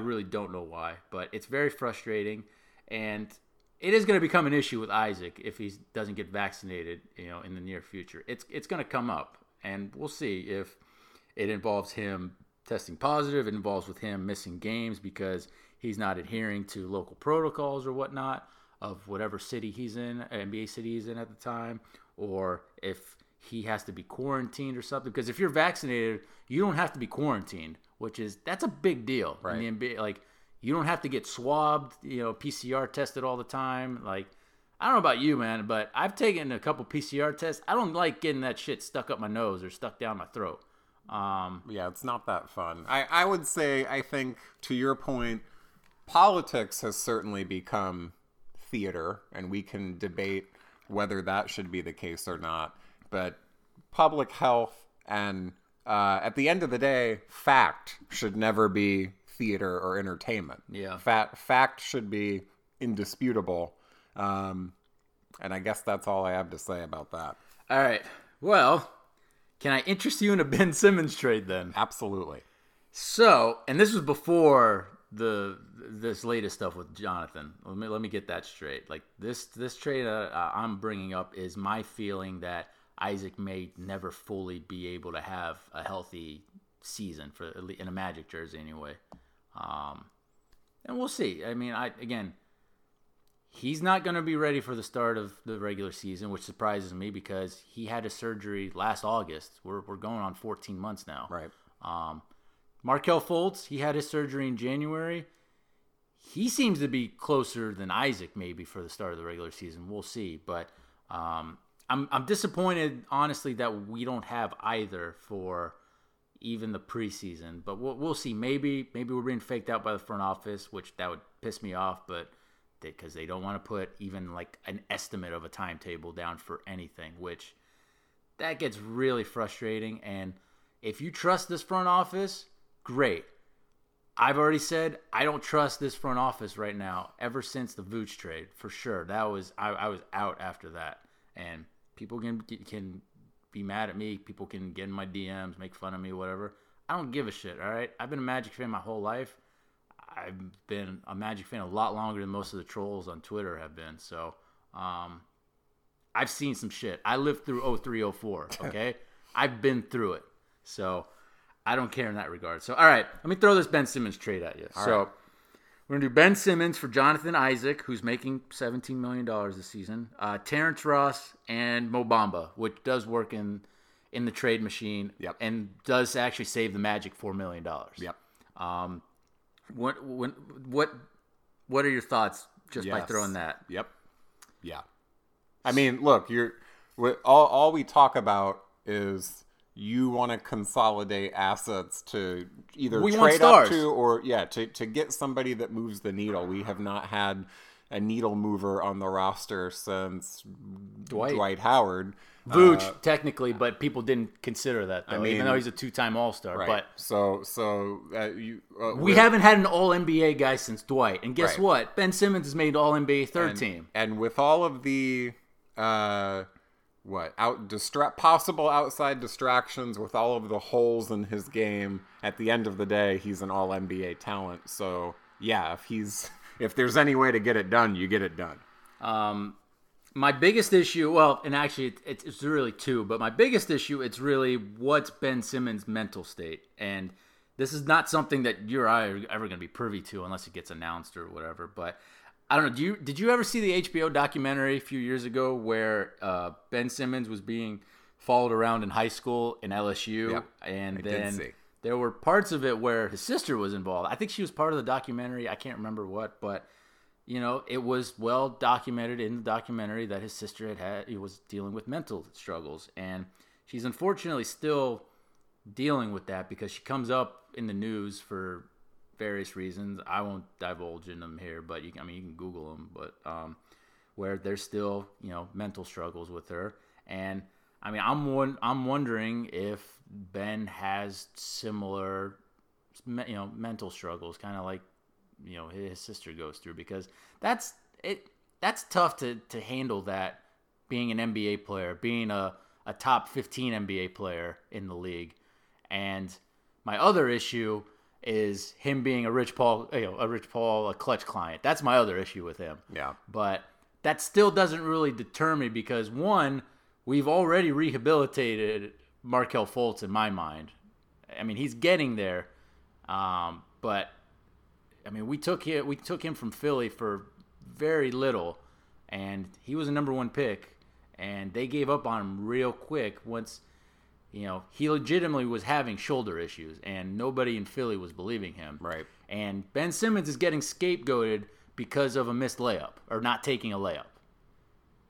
really don't know why, but it's very frustrating, and it is going to become an issue with Isaac if he doesn't get vaccinated, you know, in the near future. It's going to come up, and we'll see if it involves him testing positive. It involves with him missing games because he's not adhering to local protocols or whatnot of whatever city he's in, NBA city he's in at the time, or if he has to be quarantined or something. Because if you're vaccinated, you don't have to be quarantined, which is, that's a big deal. Right. In the NBA, like, You don't have to get swabbed, PCR tested all the time. Like, I don't know about you, man, but I've taken a couple PCR tests. I don't like getting that shit stuck up my nose or stuck down my throat. Yeah, it's not that fun. I would say, I think, to your point, politics has certainly become theater, and we can debate whether that should be the case or not. But public health and, at the end of the day, fact should never be theater or entertainment. Yeah. Fact should be indisputable. And I guess that's all I have to say about that. All right. Well, can I interest you in a Ben Simmons trade then? Absolutely. So, and this was before this latest stuff with Jonathan. Let me get that straight. Like this trade I'm bringing up is my feeling that Isaac may never fully be able to have a healthy season for in a Magic jersey anyway. And we'll see. I mean, he's not going to be ready for the start of the regular season, which surprises me because he had a surgery last August. We're going on 14 months now. Right. Markelle Fultz, he had his surgery in January. He seems to be closer than Isaac maybe for the start of the regular season. We'll see. But I'm disappointed, honestly, that we don't have either for even the preseason. But we'll see. Maybe we're being faked out by the front office, which that would piss me off, but because they don't want to put even like an estimate of a timetable down for anything, which that gets really frustrating. And if you trust this front office, great. I've already said I don't trust this front office right now ever since the Vooch trade, for sure. I was out after that. And people can be mad at me. People can get in my DMs, make fun of me, whatever. I don't give a shit, all right? I've been a Magic fan my whole life. I've been a Magic fan a lot longer than most of the trolls on Twitter have been. So, I've seen some shit. I lived through 03, 04, okay? I've been through it. So, I don't care in that regard. So, all right, let me throw this Ben Simmons trade at you. All right. We're going to do Ben Simmons for Jonathan Isaac, who's making $17 million this season, Terrence Ross, and Mo Bamba, which does work in the trade machine, yep, and does actually save the Magic $4 million. Yep. What are your thoughts just by throwing that? Yep. Yeah. I mean, look, all we talk about is you want to consolidate assets to either trade up to or to get somebody that moves the needle. We have not had a needle mover on the roster since Dwight Howard. Vooch, technically, but people didn't consider that, though, even though he's a two-time All-Star. Right. But we haven't had an All-NBA guy since Dwight. And guess what? Ben Simmons has made All-NBA third team. And with all of the possible outside distractions, with all of the holes in his game, at the end of the day, he's an All-NBA talent. So, yeah, if there's any way to get it done, you get it done. My biggest issue, it's really two, but my biggest issue, it's really what's Ben Simmons' mental state. And this is not something that you or I are ever going to be privy to unless it gets announced or whatever. But I don't know, did you ever see the HBO documentary a few years ago where Ben Simmons was being followed around in high school in LSU? Yep, and then there were parts of it where his sister was involved. I think she was part of the documentary. I can't remember what, but it was well documented in the documentary that his sister he was dealing with mental struggles. And she's unfortunately still dealing with that because she comes up in the news for various reasons. I won't divulge in them here, but you can Google them, but where there's still, mental struggles with her. And I'm wondering if Ben has similar, mental struggles, kind of like, his sister goes through, because that's tough to handle that, being an NBA player, being a top 15 NBA player in the league. And my other issue is him being a clutch client. That's my other issue with him. Yeah. But that still doesn't really deter me because, one, we've already rehabilitated Markelle Fultz in my mind. I mean, he's getting there, but we took him from Philly for very little, and he was a number one pick, and they gave up on him real quick once, he legitimately was having shoulder issues, and nobody in Philly was believing him. Right. And Ben Simmons is getting scapegoated because of a missed layup or not taking a layup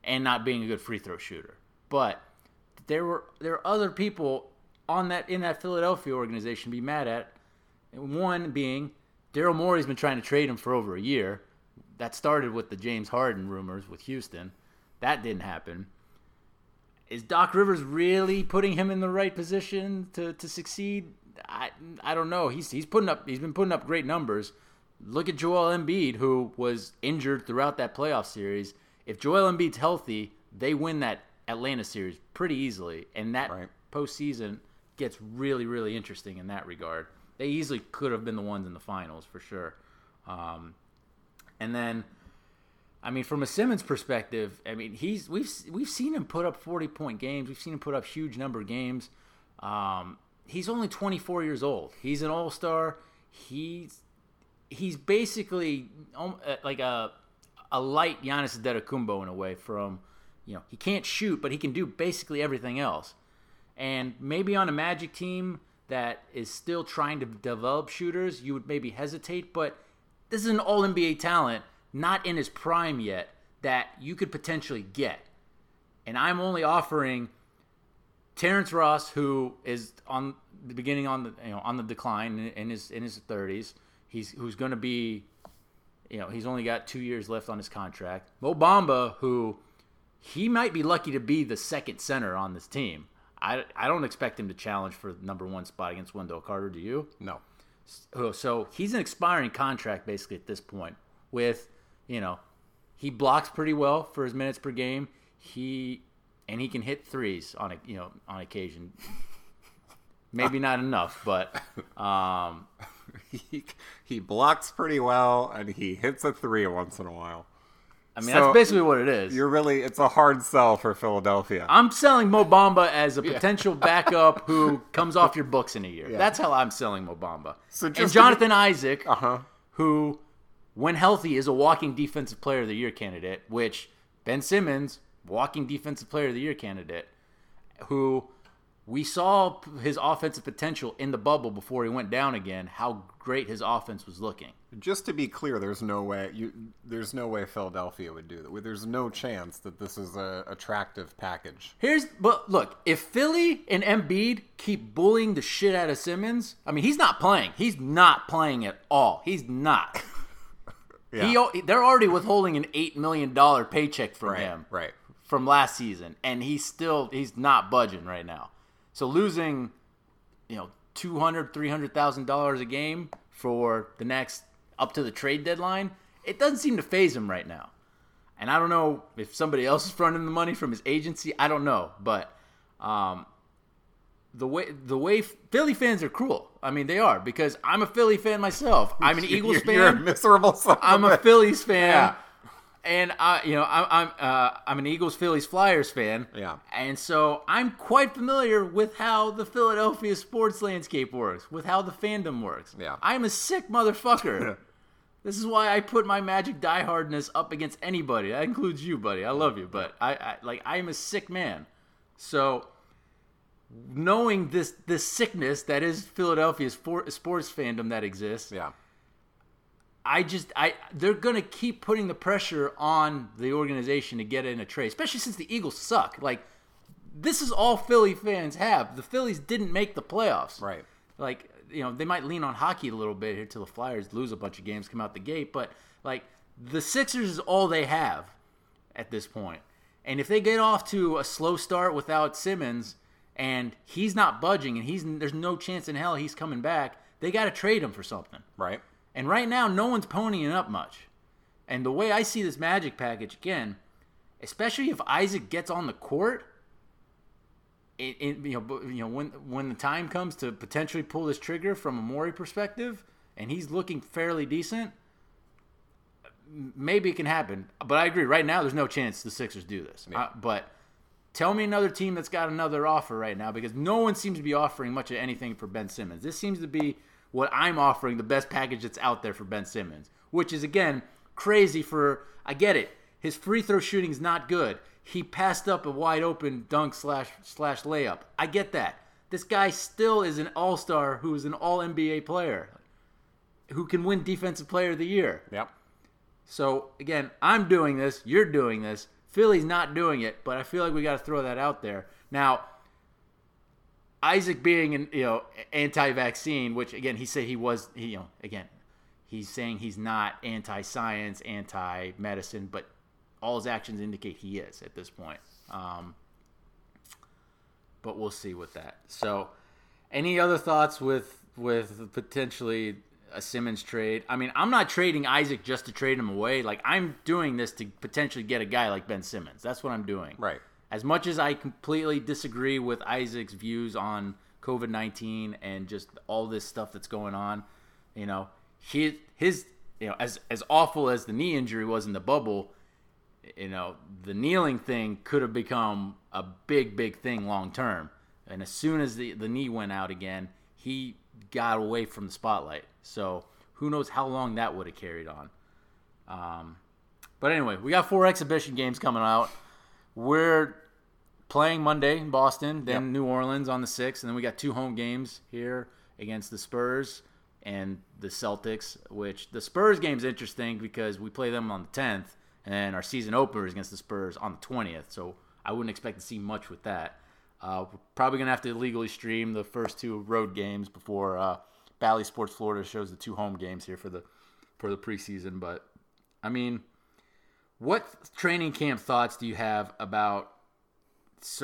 and not being a good free throw shooter. But there are other people in that Philadelphia organization to be mad at. One being Daryl Morey's been trying to trade him for over a year. That started with the James Harden rumors with Houston. That didn't happen. Is Doc Rivers really putting him in the right position to succeed? I don't know. He's been putting up great numbers. Look at Joel Embiid, who was injured throughout that playoff series. If Joel Embiid's healthy, they win that Atlanta series pretty easily, and that postseason gets really, really interesting in that regard. They easily could have been the ones in the finals for sure. And then, I mean, from a Simmons perspective, I mean, we've seen him put up 40-point games. We've seen him put up huge number of games. He's only 24 years old. He's an all-star. He's basically like a light Giannis Adetokounmpo in a way. From, you know, he can't shoot, but he can do basically everything else. And maybe on a Magic team that is still trying to develop shooters, you would maybe hesitate. But this is an All-NBA talent, not in his prime yet, that you could potentially get. And I'm only offering Terrence Ross, who is on the beginning on the decline in his 30s. Who's going to be, he's only got 2 years left on his contract. Mo Bamba, who he might be lucky to be the second center on this team. I don't expect him to challenge for the number one spot against Wendell Carter. Do you? No. So he's an expiring contract basically at this point. With, he blocks pretty well for his minutes per game. He can hit threes on occasion. Maybe not enough, but. He blocks pretty well, and he hits a three once in a while. I mean, so that's basically what it is. It's a hard sell for Philadelphia. I'm selling Mo Bamba as a potential backup who comes off your books in a year. Yeah. That's how I'm selling Mo Bamba. So and Jonathan Isaac, who, when healthy, is a walking Defensive Player of the Year candidate, which Ben Simmons, walking Defensive Player of the Year candidate, who... We saw his offensive potential in the bubble before he went down again, how great his offense was looking. Just to be clear, there's no way Philadelphia would do that. There's no chance that this is an attractive package. But look, if Philly and Embiid keep bullying the shit out of Simmons, I mean, he's not playing. He's not playing at all. He's not. Yeah. They're already withholding an $8 million paycheck from him from last season, and he's not budging right now. So losing, $200,000, $300,000 a game for the next up to the trade deadline, it doesn't seem to phase him right now. And I don't know if somebody else is fronting the money from his agency. I don't know, but the way Philly fans are cruel. I mean, they are, because I'm a Philly fan myself. I'm an Eagles fan. You're a miserable son. I'm a Phillies fan. Yeah. And I'm an Eagles, Phillies, Flyers fan. Yeah. And so I'm quite familiar with how the Philadelphia sports landscape works, with how the fandom works. Yeah. I'm a sick motherfucker. This is why I put my Magic diehardness up against anybody. That includes you, buddy. I love you, but I am a sick man. So knowing this sickness that is Philadelphia's sports fandom that exists. Yeah. They're going to keep putting the pressure on the organization to get in a trade, especially since the Eagles suck. Like, this is all Philly fans have. The Phillies didn't make the playoffs. Right. Like, they might lean on hockey a little bit here till the Flyers lose a bunch of games, come out the gate. But, like, the Sixers is all they have at this point. And if they get off to a slow start without Simmons and he's not budging and there's no chance in hell he's coming back, they got to trade him for something. Right. And right now, no one's ponying up much. And the way I see this Magic package, again, especially if Isaac gets on the court, when the time comes to potentially pull this trigger from a Morey perspective, and he's looking fairly decent, maybe it can happen. But I agree. Right now, there's no chance the Sixers do this. Yeah. But tell me another team that's got another offer right now, because no one seems to be offering much of anything for Ben Simmons. This seems to be... what I'm offering, the best package that's out there for Ben Simmons, which is, again, crazy for, I get it, his free throw shooting is not good. He passed up a wide open dunk slash layup. I get that. This guy still is an all-star who is an all-NBA player. who can win Defensive Player of the Year. Yep. So, again, I'm doing this. You're doing this. Philly's not doing it, but I feel like we got to throw that out there. Now, Isaac being an, you know, anti-vaccine, which, again, he said he was, you know, again, he's saying he's not anti-science, anti-medicine, but all his actions indicate he is at this point. But we'll see with that. So, any other thoughts with potentially a Simmons trade? I mean, I'm not trading Isaac just to trade him away. Like, I'm doing this to potentially get a guy like Ben Simmons. That's what I'm doing. Right. As much as I completely disagree with Isaac's views on COVID-19 and just all this stuff that's going on, you know, his you know, as awful as the knee injury was in the bubble, you know, the kneeling thing could have become a big, big thing long term. And as soon as the knee went out again, he got away from the spotlight. So who knows how long that would have carried on. But anyway, we got 4 exhibition games coming out. We're playing Monday in Boston, then New Orleans on the 6th, and then we got 2 home games here against the Spurs and the Celtics, which the Spurs game's interesting because we play them on the 10th, and our season opener is against the Spurs on the 20th, so I wouldn't expect to see much with that. We're probably going to have to illegally stream the first 2 road games before Bally Sports Florida shows the 2 home games here for the preseason. But, I mean, what training camp thoughts do you have about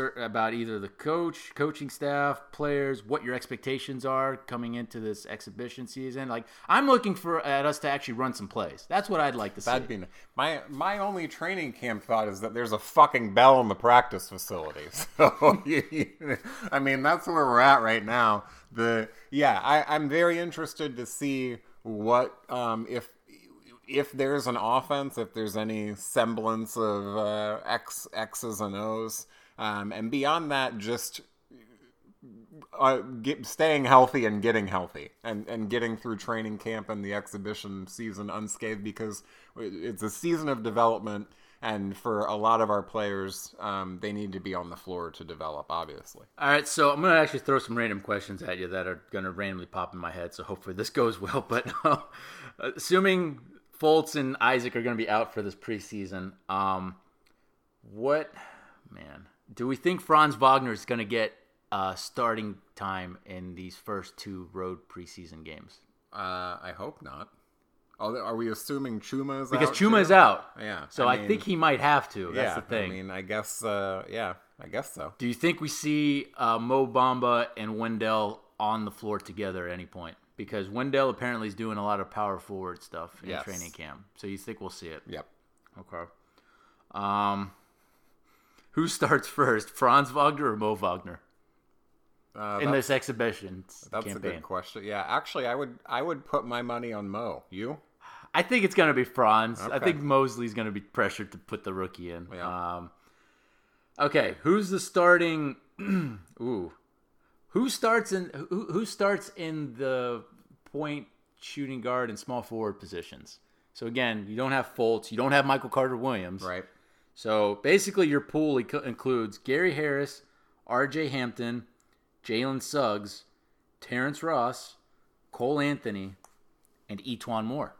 either the coaching staff, players, what your expectations are coming into this exhibition season? Like, I'm looking at us to actually run some plays. That's what I'd like to see. That'd be my only training camp thought is that there's a fucking bell in the practice facility. So, I mean, that's where we're at right now. I'm very interested to see what if there's an offense, if there's any semblance of X's and O's, and beyond that, just staying healthy and getting healthy and getting through training camp and the exhibition season unscathed, because it's a season of development, and for a lot of our players, they need to be on the floor to develop, obviously. All right, so I'm going to actually throw some random questions at you that are going to randomly pop in my head, so hopefully this goes well, but assuming Fultz and Isaac are going to be out for this preseason. Do we think Franz Wagner is going to get starting time in these first 2 road preseason games? I hope not. Are we assuming Chuma is out? Because Chuma is out. Yeah. So I think he might have to. That's the thing. I mean, I guess, I guess so. Do you think we see Mo Bamba and Wendell on the floor together at any point? Because Wendell apparently is doing a lot of power forward stuff in training camp. So you think we'll see it? Yep. Okay. Who starts first, Franz Wagner or Mo Wagner? In this exhibition campaign? A good question. Yeah, actually, I would put my money on Mo. You? I think it's going to be Franz. Okay. I think Mosley's going to be pressured to put the rookie in. Yeah. Okay, who's the starting? Ooh. Who starts in the point shooting guard and small forward positions? So again, you don't have Fultz, you don't have Michael Carter Williams, right? So basically, your pool includes Gary Harris, R.J. Hampton, Jalen Suggs, Terrence Ross, Cole Anthony, and E'Twaun Moore.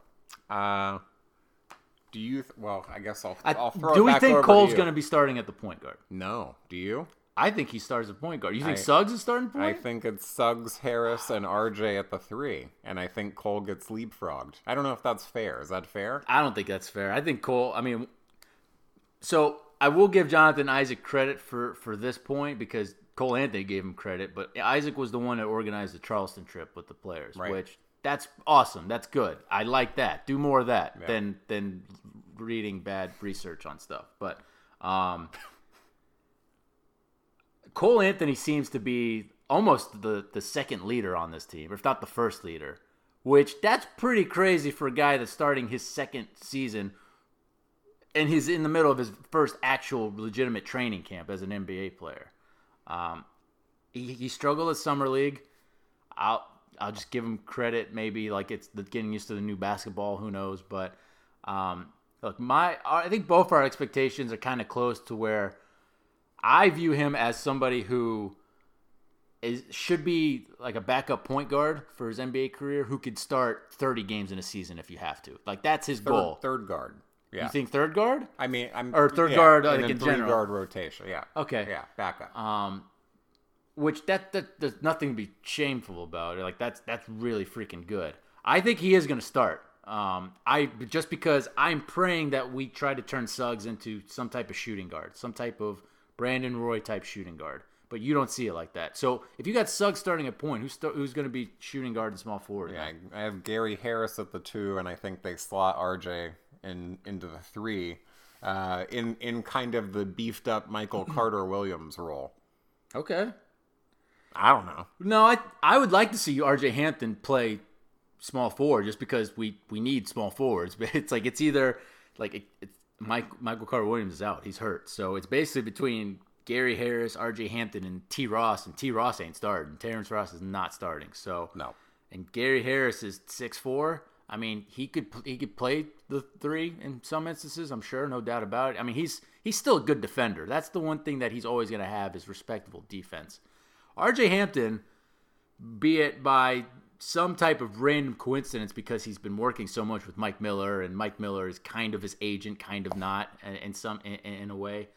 Do you? I guess I'll throw it back over to you. Do we think Cole's going to be starting at the point guard? No. Do you? I think he starts at point guard. You think Suggs is starting point? I think it's Suggs, Harris, and RJ at the 3. And I think Cole gets leapfrogged. I don't know if that's fair. Is that fair? I don't think that's fair. I think Cole, so I will give Jonathan Isaac credit for this point because Cole Anthony gave him credit. But Isaac was the one that organized the Charleston trip with the players, right. Which that's awesome. That's good. I like that. Do more of that than reading bad research on stuff. But Cole Anthony seems to be almost the second leader on this team, if not the first leader, which that's pretty crazy for a guy that's starting his second season and he's in the middle of his first actual legitimate training camp as an NBA player. He struggled at Summer League. I'll just give him credit. Maybe like it's getting used to the new basketball. Who knows? But look, I think both our expectations are kind of close to where I view him as somebody who should be like a backup point guard for his NBA career who could start 30 games in a season if you have to. Like, that's his goal. Third guard. Yeah. You think third guard? I mean, or third guard, like, in general. Three guard rotation. Yeah. Okay. Yeah. Backup. Which that there's nothing to be shameful about. Like, that's really freaking good. I think he is going to start. I just because I'm praying that we try to turn Suggs into some type of shooting guard, some type of Brandon Roy type shooting guard. But you don't see it like that. So if you got Suggs starting at point, who's going to be shooting guard and small forward? Yeah, then? I have Gary Harris at the 2, and I think they slot RJ into the 3, in kind of the beefed up Michael Carter Williams role. Okay. I don't know. No, I would like to see RJ Hampton play small forward just because we need small forwards. But it's like it's either like Michael Carter Williams is out; he's hurt, so it's basically between Gary Harris, R.J. Hampton, and T. Ross, and T. Ross ain't starting. Terrence Ross is not starting. So no. And Gary Harris is 6'4". I mean, he could play the 3 in some instances, I'm sure, no doubt about it. I mean, he's still a good defender. That's the one thing that he's always going to have is respectable defense. R.J. Hampton, be it by some type of random coincidence because he's been working so much with Mike Miller, and Mike Miller is kind of his agent, kind of not, in a way,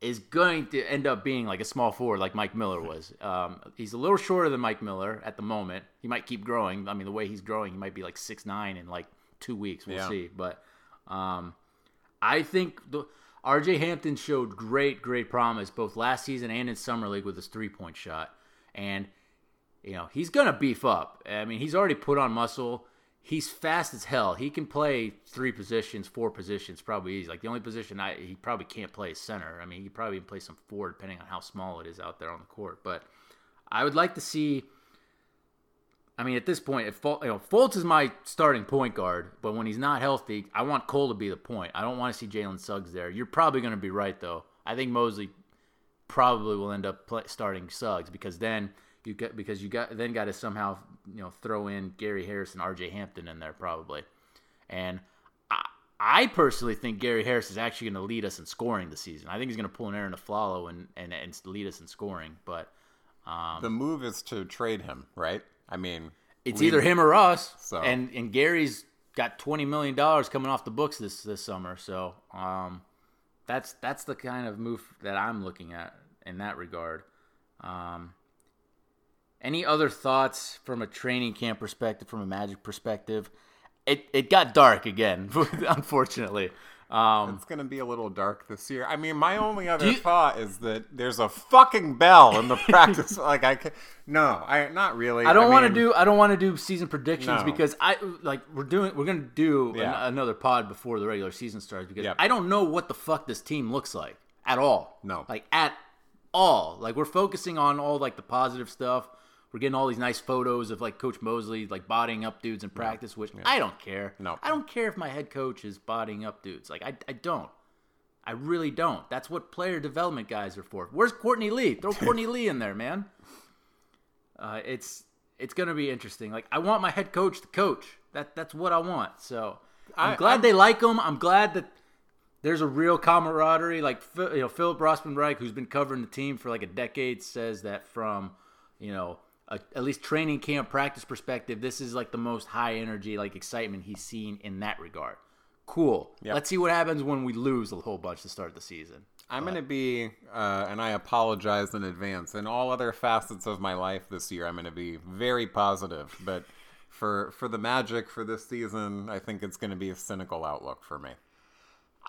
is going to end up being like a small forward like Mike Miller was. He's a little shorter than Mike Miller at the moment. He might keep growing. I mean, the way he's growing, he might be like 6'9" in like 2 weeks. We'll see. But I think R.J. Hampton showed great promise both last season and in Summer League with his three-point shot. And, you know, he's going to beef up. I mean, he's already put on muscle. He's fast as hell. He can play 3 positions, 4 positions, probably easy. Like, the only position he probably can't play is center. I mean, he probably can play some 4 depending on how small it is out there on the court. But I would like to see, I mean, at this point, if Fultz is my starting point guard, but when he's not healthy, I want Cole to be the point. I don't want to see Jalen Suggs there. You're probably going to be right, though. I think Mosley probably will end up starting Suggs because then – You got to somehow, you know, throw in Gary Harris and R.J. Hampton in there probably. And I personally think Gary Harris is actually going to lead us in scoring this season. I think he's going to pull an Aaron Afflalo and lead us in scoring. But the move is to trade him, right? I mean, it's either him or us. So. And Gary's got $20 million coming off the books this summer. So that's the kind of move that I'm looking at in that regard. Any other thoughts from a training camp perspective, from a Magic perspective? It got dark again, unfortunately. It's going to be a little dark this year. I mean, my only other thought is that there's a fucking bell in the practice. Like, not really. I don't want to do season predictions because we're going to do another pod before the regular season starts because I don't know what the fuck this team looks like at all. No, like at all. Like, we're focusing on all like the positive stuff. We're getting all these nice photos of, like, Coach Mosley, like, bodying up dudes in practice, which I don't care. No. I don't care if my head coach is bodying up dudes. Like, I don't. I really don't. That's what player development guys are for. Where's Courtney Lee? Throw Courtney Lee in there, man. It's going to be interesting. Like, I want my head coach to coach. That's what I want. So I'm glad they like him. I'm glad that there's a real camaraderie. Like, you know, Philip Rospenreich, who's been covering the team for, like, a decade, says that from, you know, at least training camp practice perspective, this is like the most high energy, like excitement he's seen in that regard. Cool. Yep. Let's see what happens when we lose a whole bunch to start the season. I'm going to be, and I apologize in advance, in all other facets of my life this year, I'm going to be very positive. But for the Magic for this season, I think it's going to be a cynical outlook for me.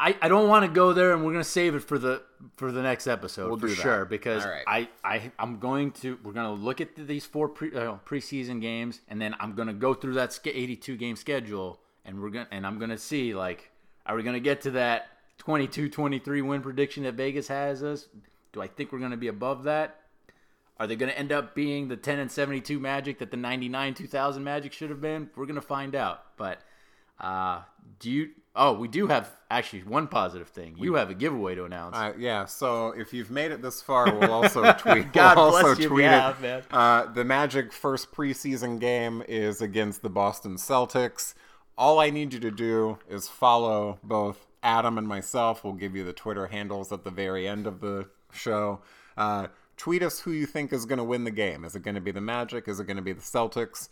I don't want to go there, and we're going to save it for the next episode sure because right. We're going to look at these 4 preseason games, and then I'm going to go through that 82 game schedule, and I'm going to see, like, are we going to get to that 22-23 win prediction that Vegas has us? Do I think we're going to be above that? Are they going to end up being the 10-72 Magic that the 99-2000 Magic should have been? We're going to find out, but we do have actually one positive thing. You have a giveaway to announce. So if you've made it this far, we'll also tweet. God bless you, man. The Magic first preseason game is against the Boston Celtics. All I need you to do is follow both Adam and myself. We'll give you the Twitter handles at the very end of the show. Tweet us who you think is going to win the game. Is it going to be the Magic? Is it going to be the Celtics?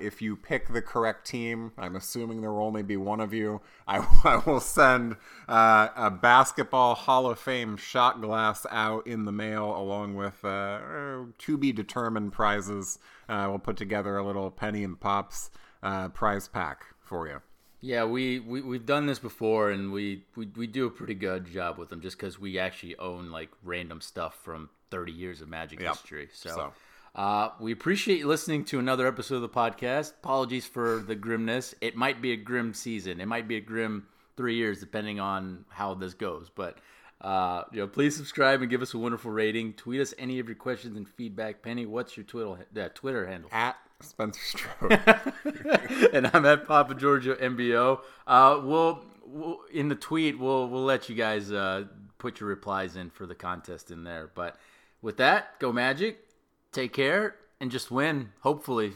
If you pick the correct team, I'm assuming there will only be one of you, I will send a Basketball Hall of Fame shot glass out in the mail along with to-be-determined prizes. We'll put together a little Penny and Pops prize pack for you. Yeah, we've done this before, and we do a pretty good job with them just because we actually own like random stuff from 30 years of Magic history. So we appreciate you listening to another episode of the podcast. Apologies for the grimness. It might be a grim season. It might be a grim 3 years depending on how this goes. But please subscribe and give us a wonderful rating. Tweet us any of your questions and feedback. Penny, what's your Twitter handle? At Spencer Strode. And I'm at Papa Giorgio MBO. We'll in the tweet we'll let you guys put your replies in for the contest in there. But with that, go Magic. Take care and just win. Hopefully,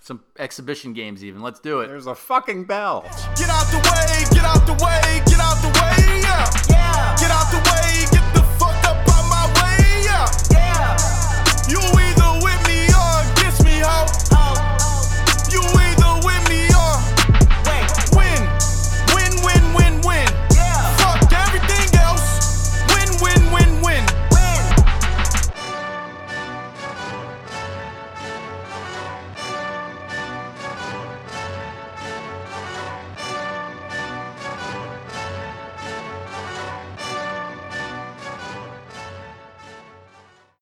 some exhibition games even. Let's do it. There's a fucking bell. Get out the way.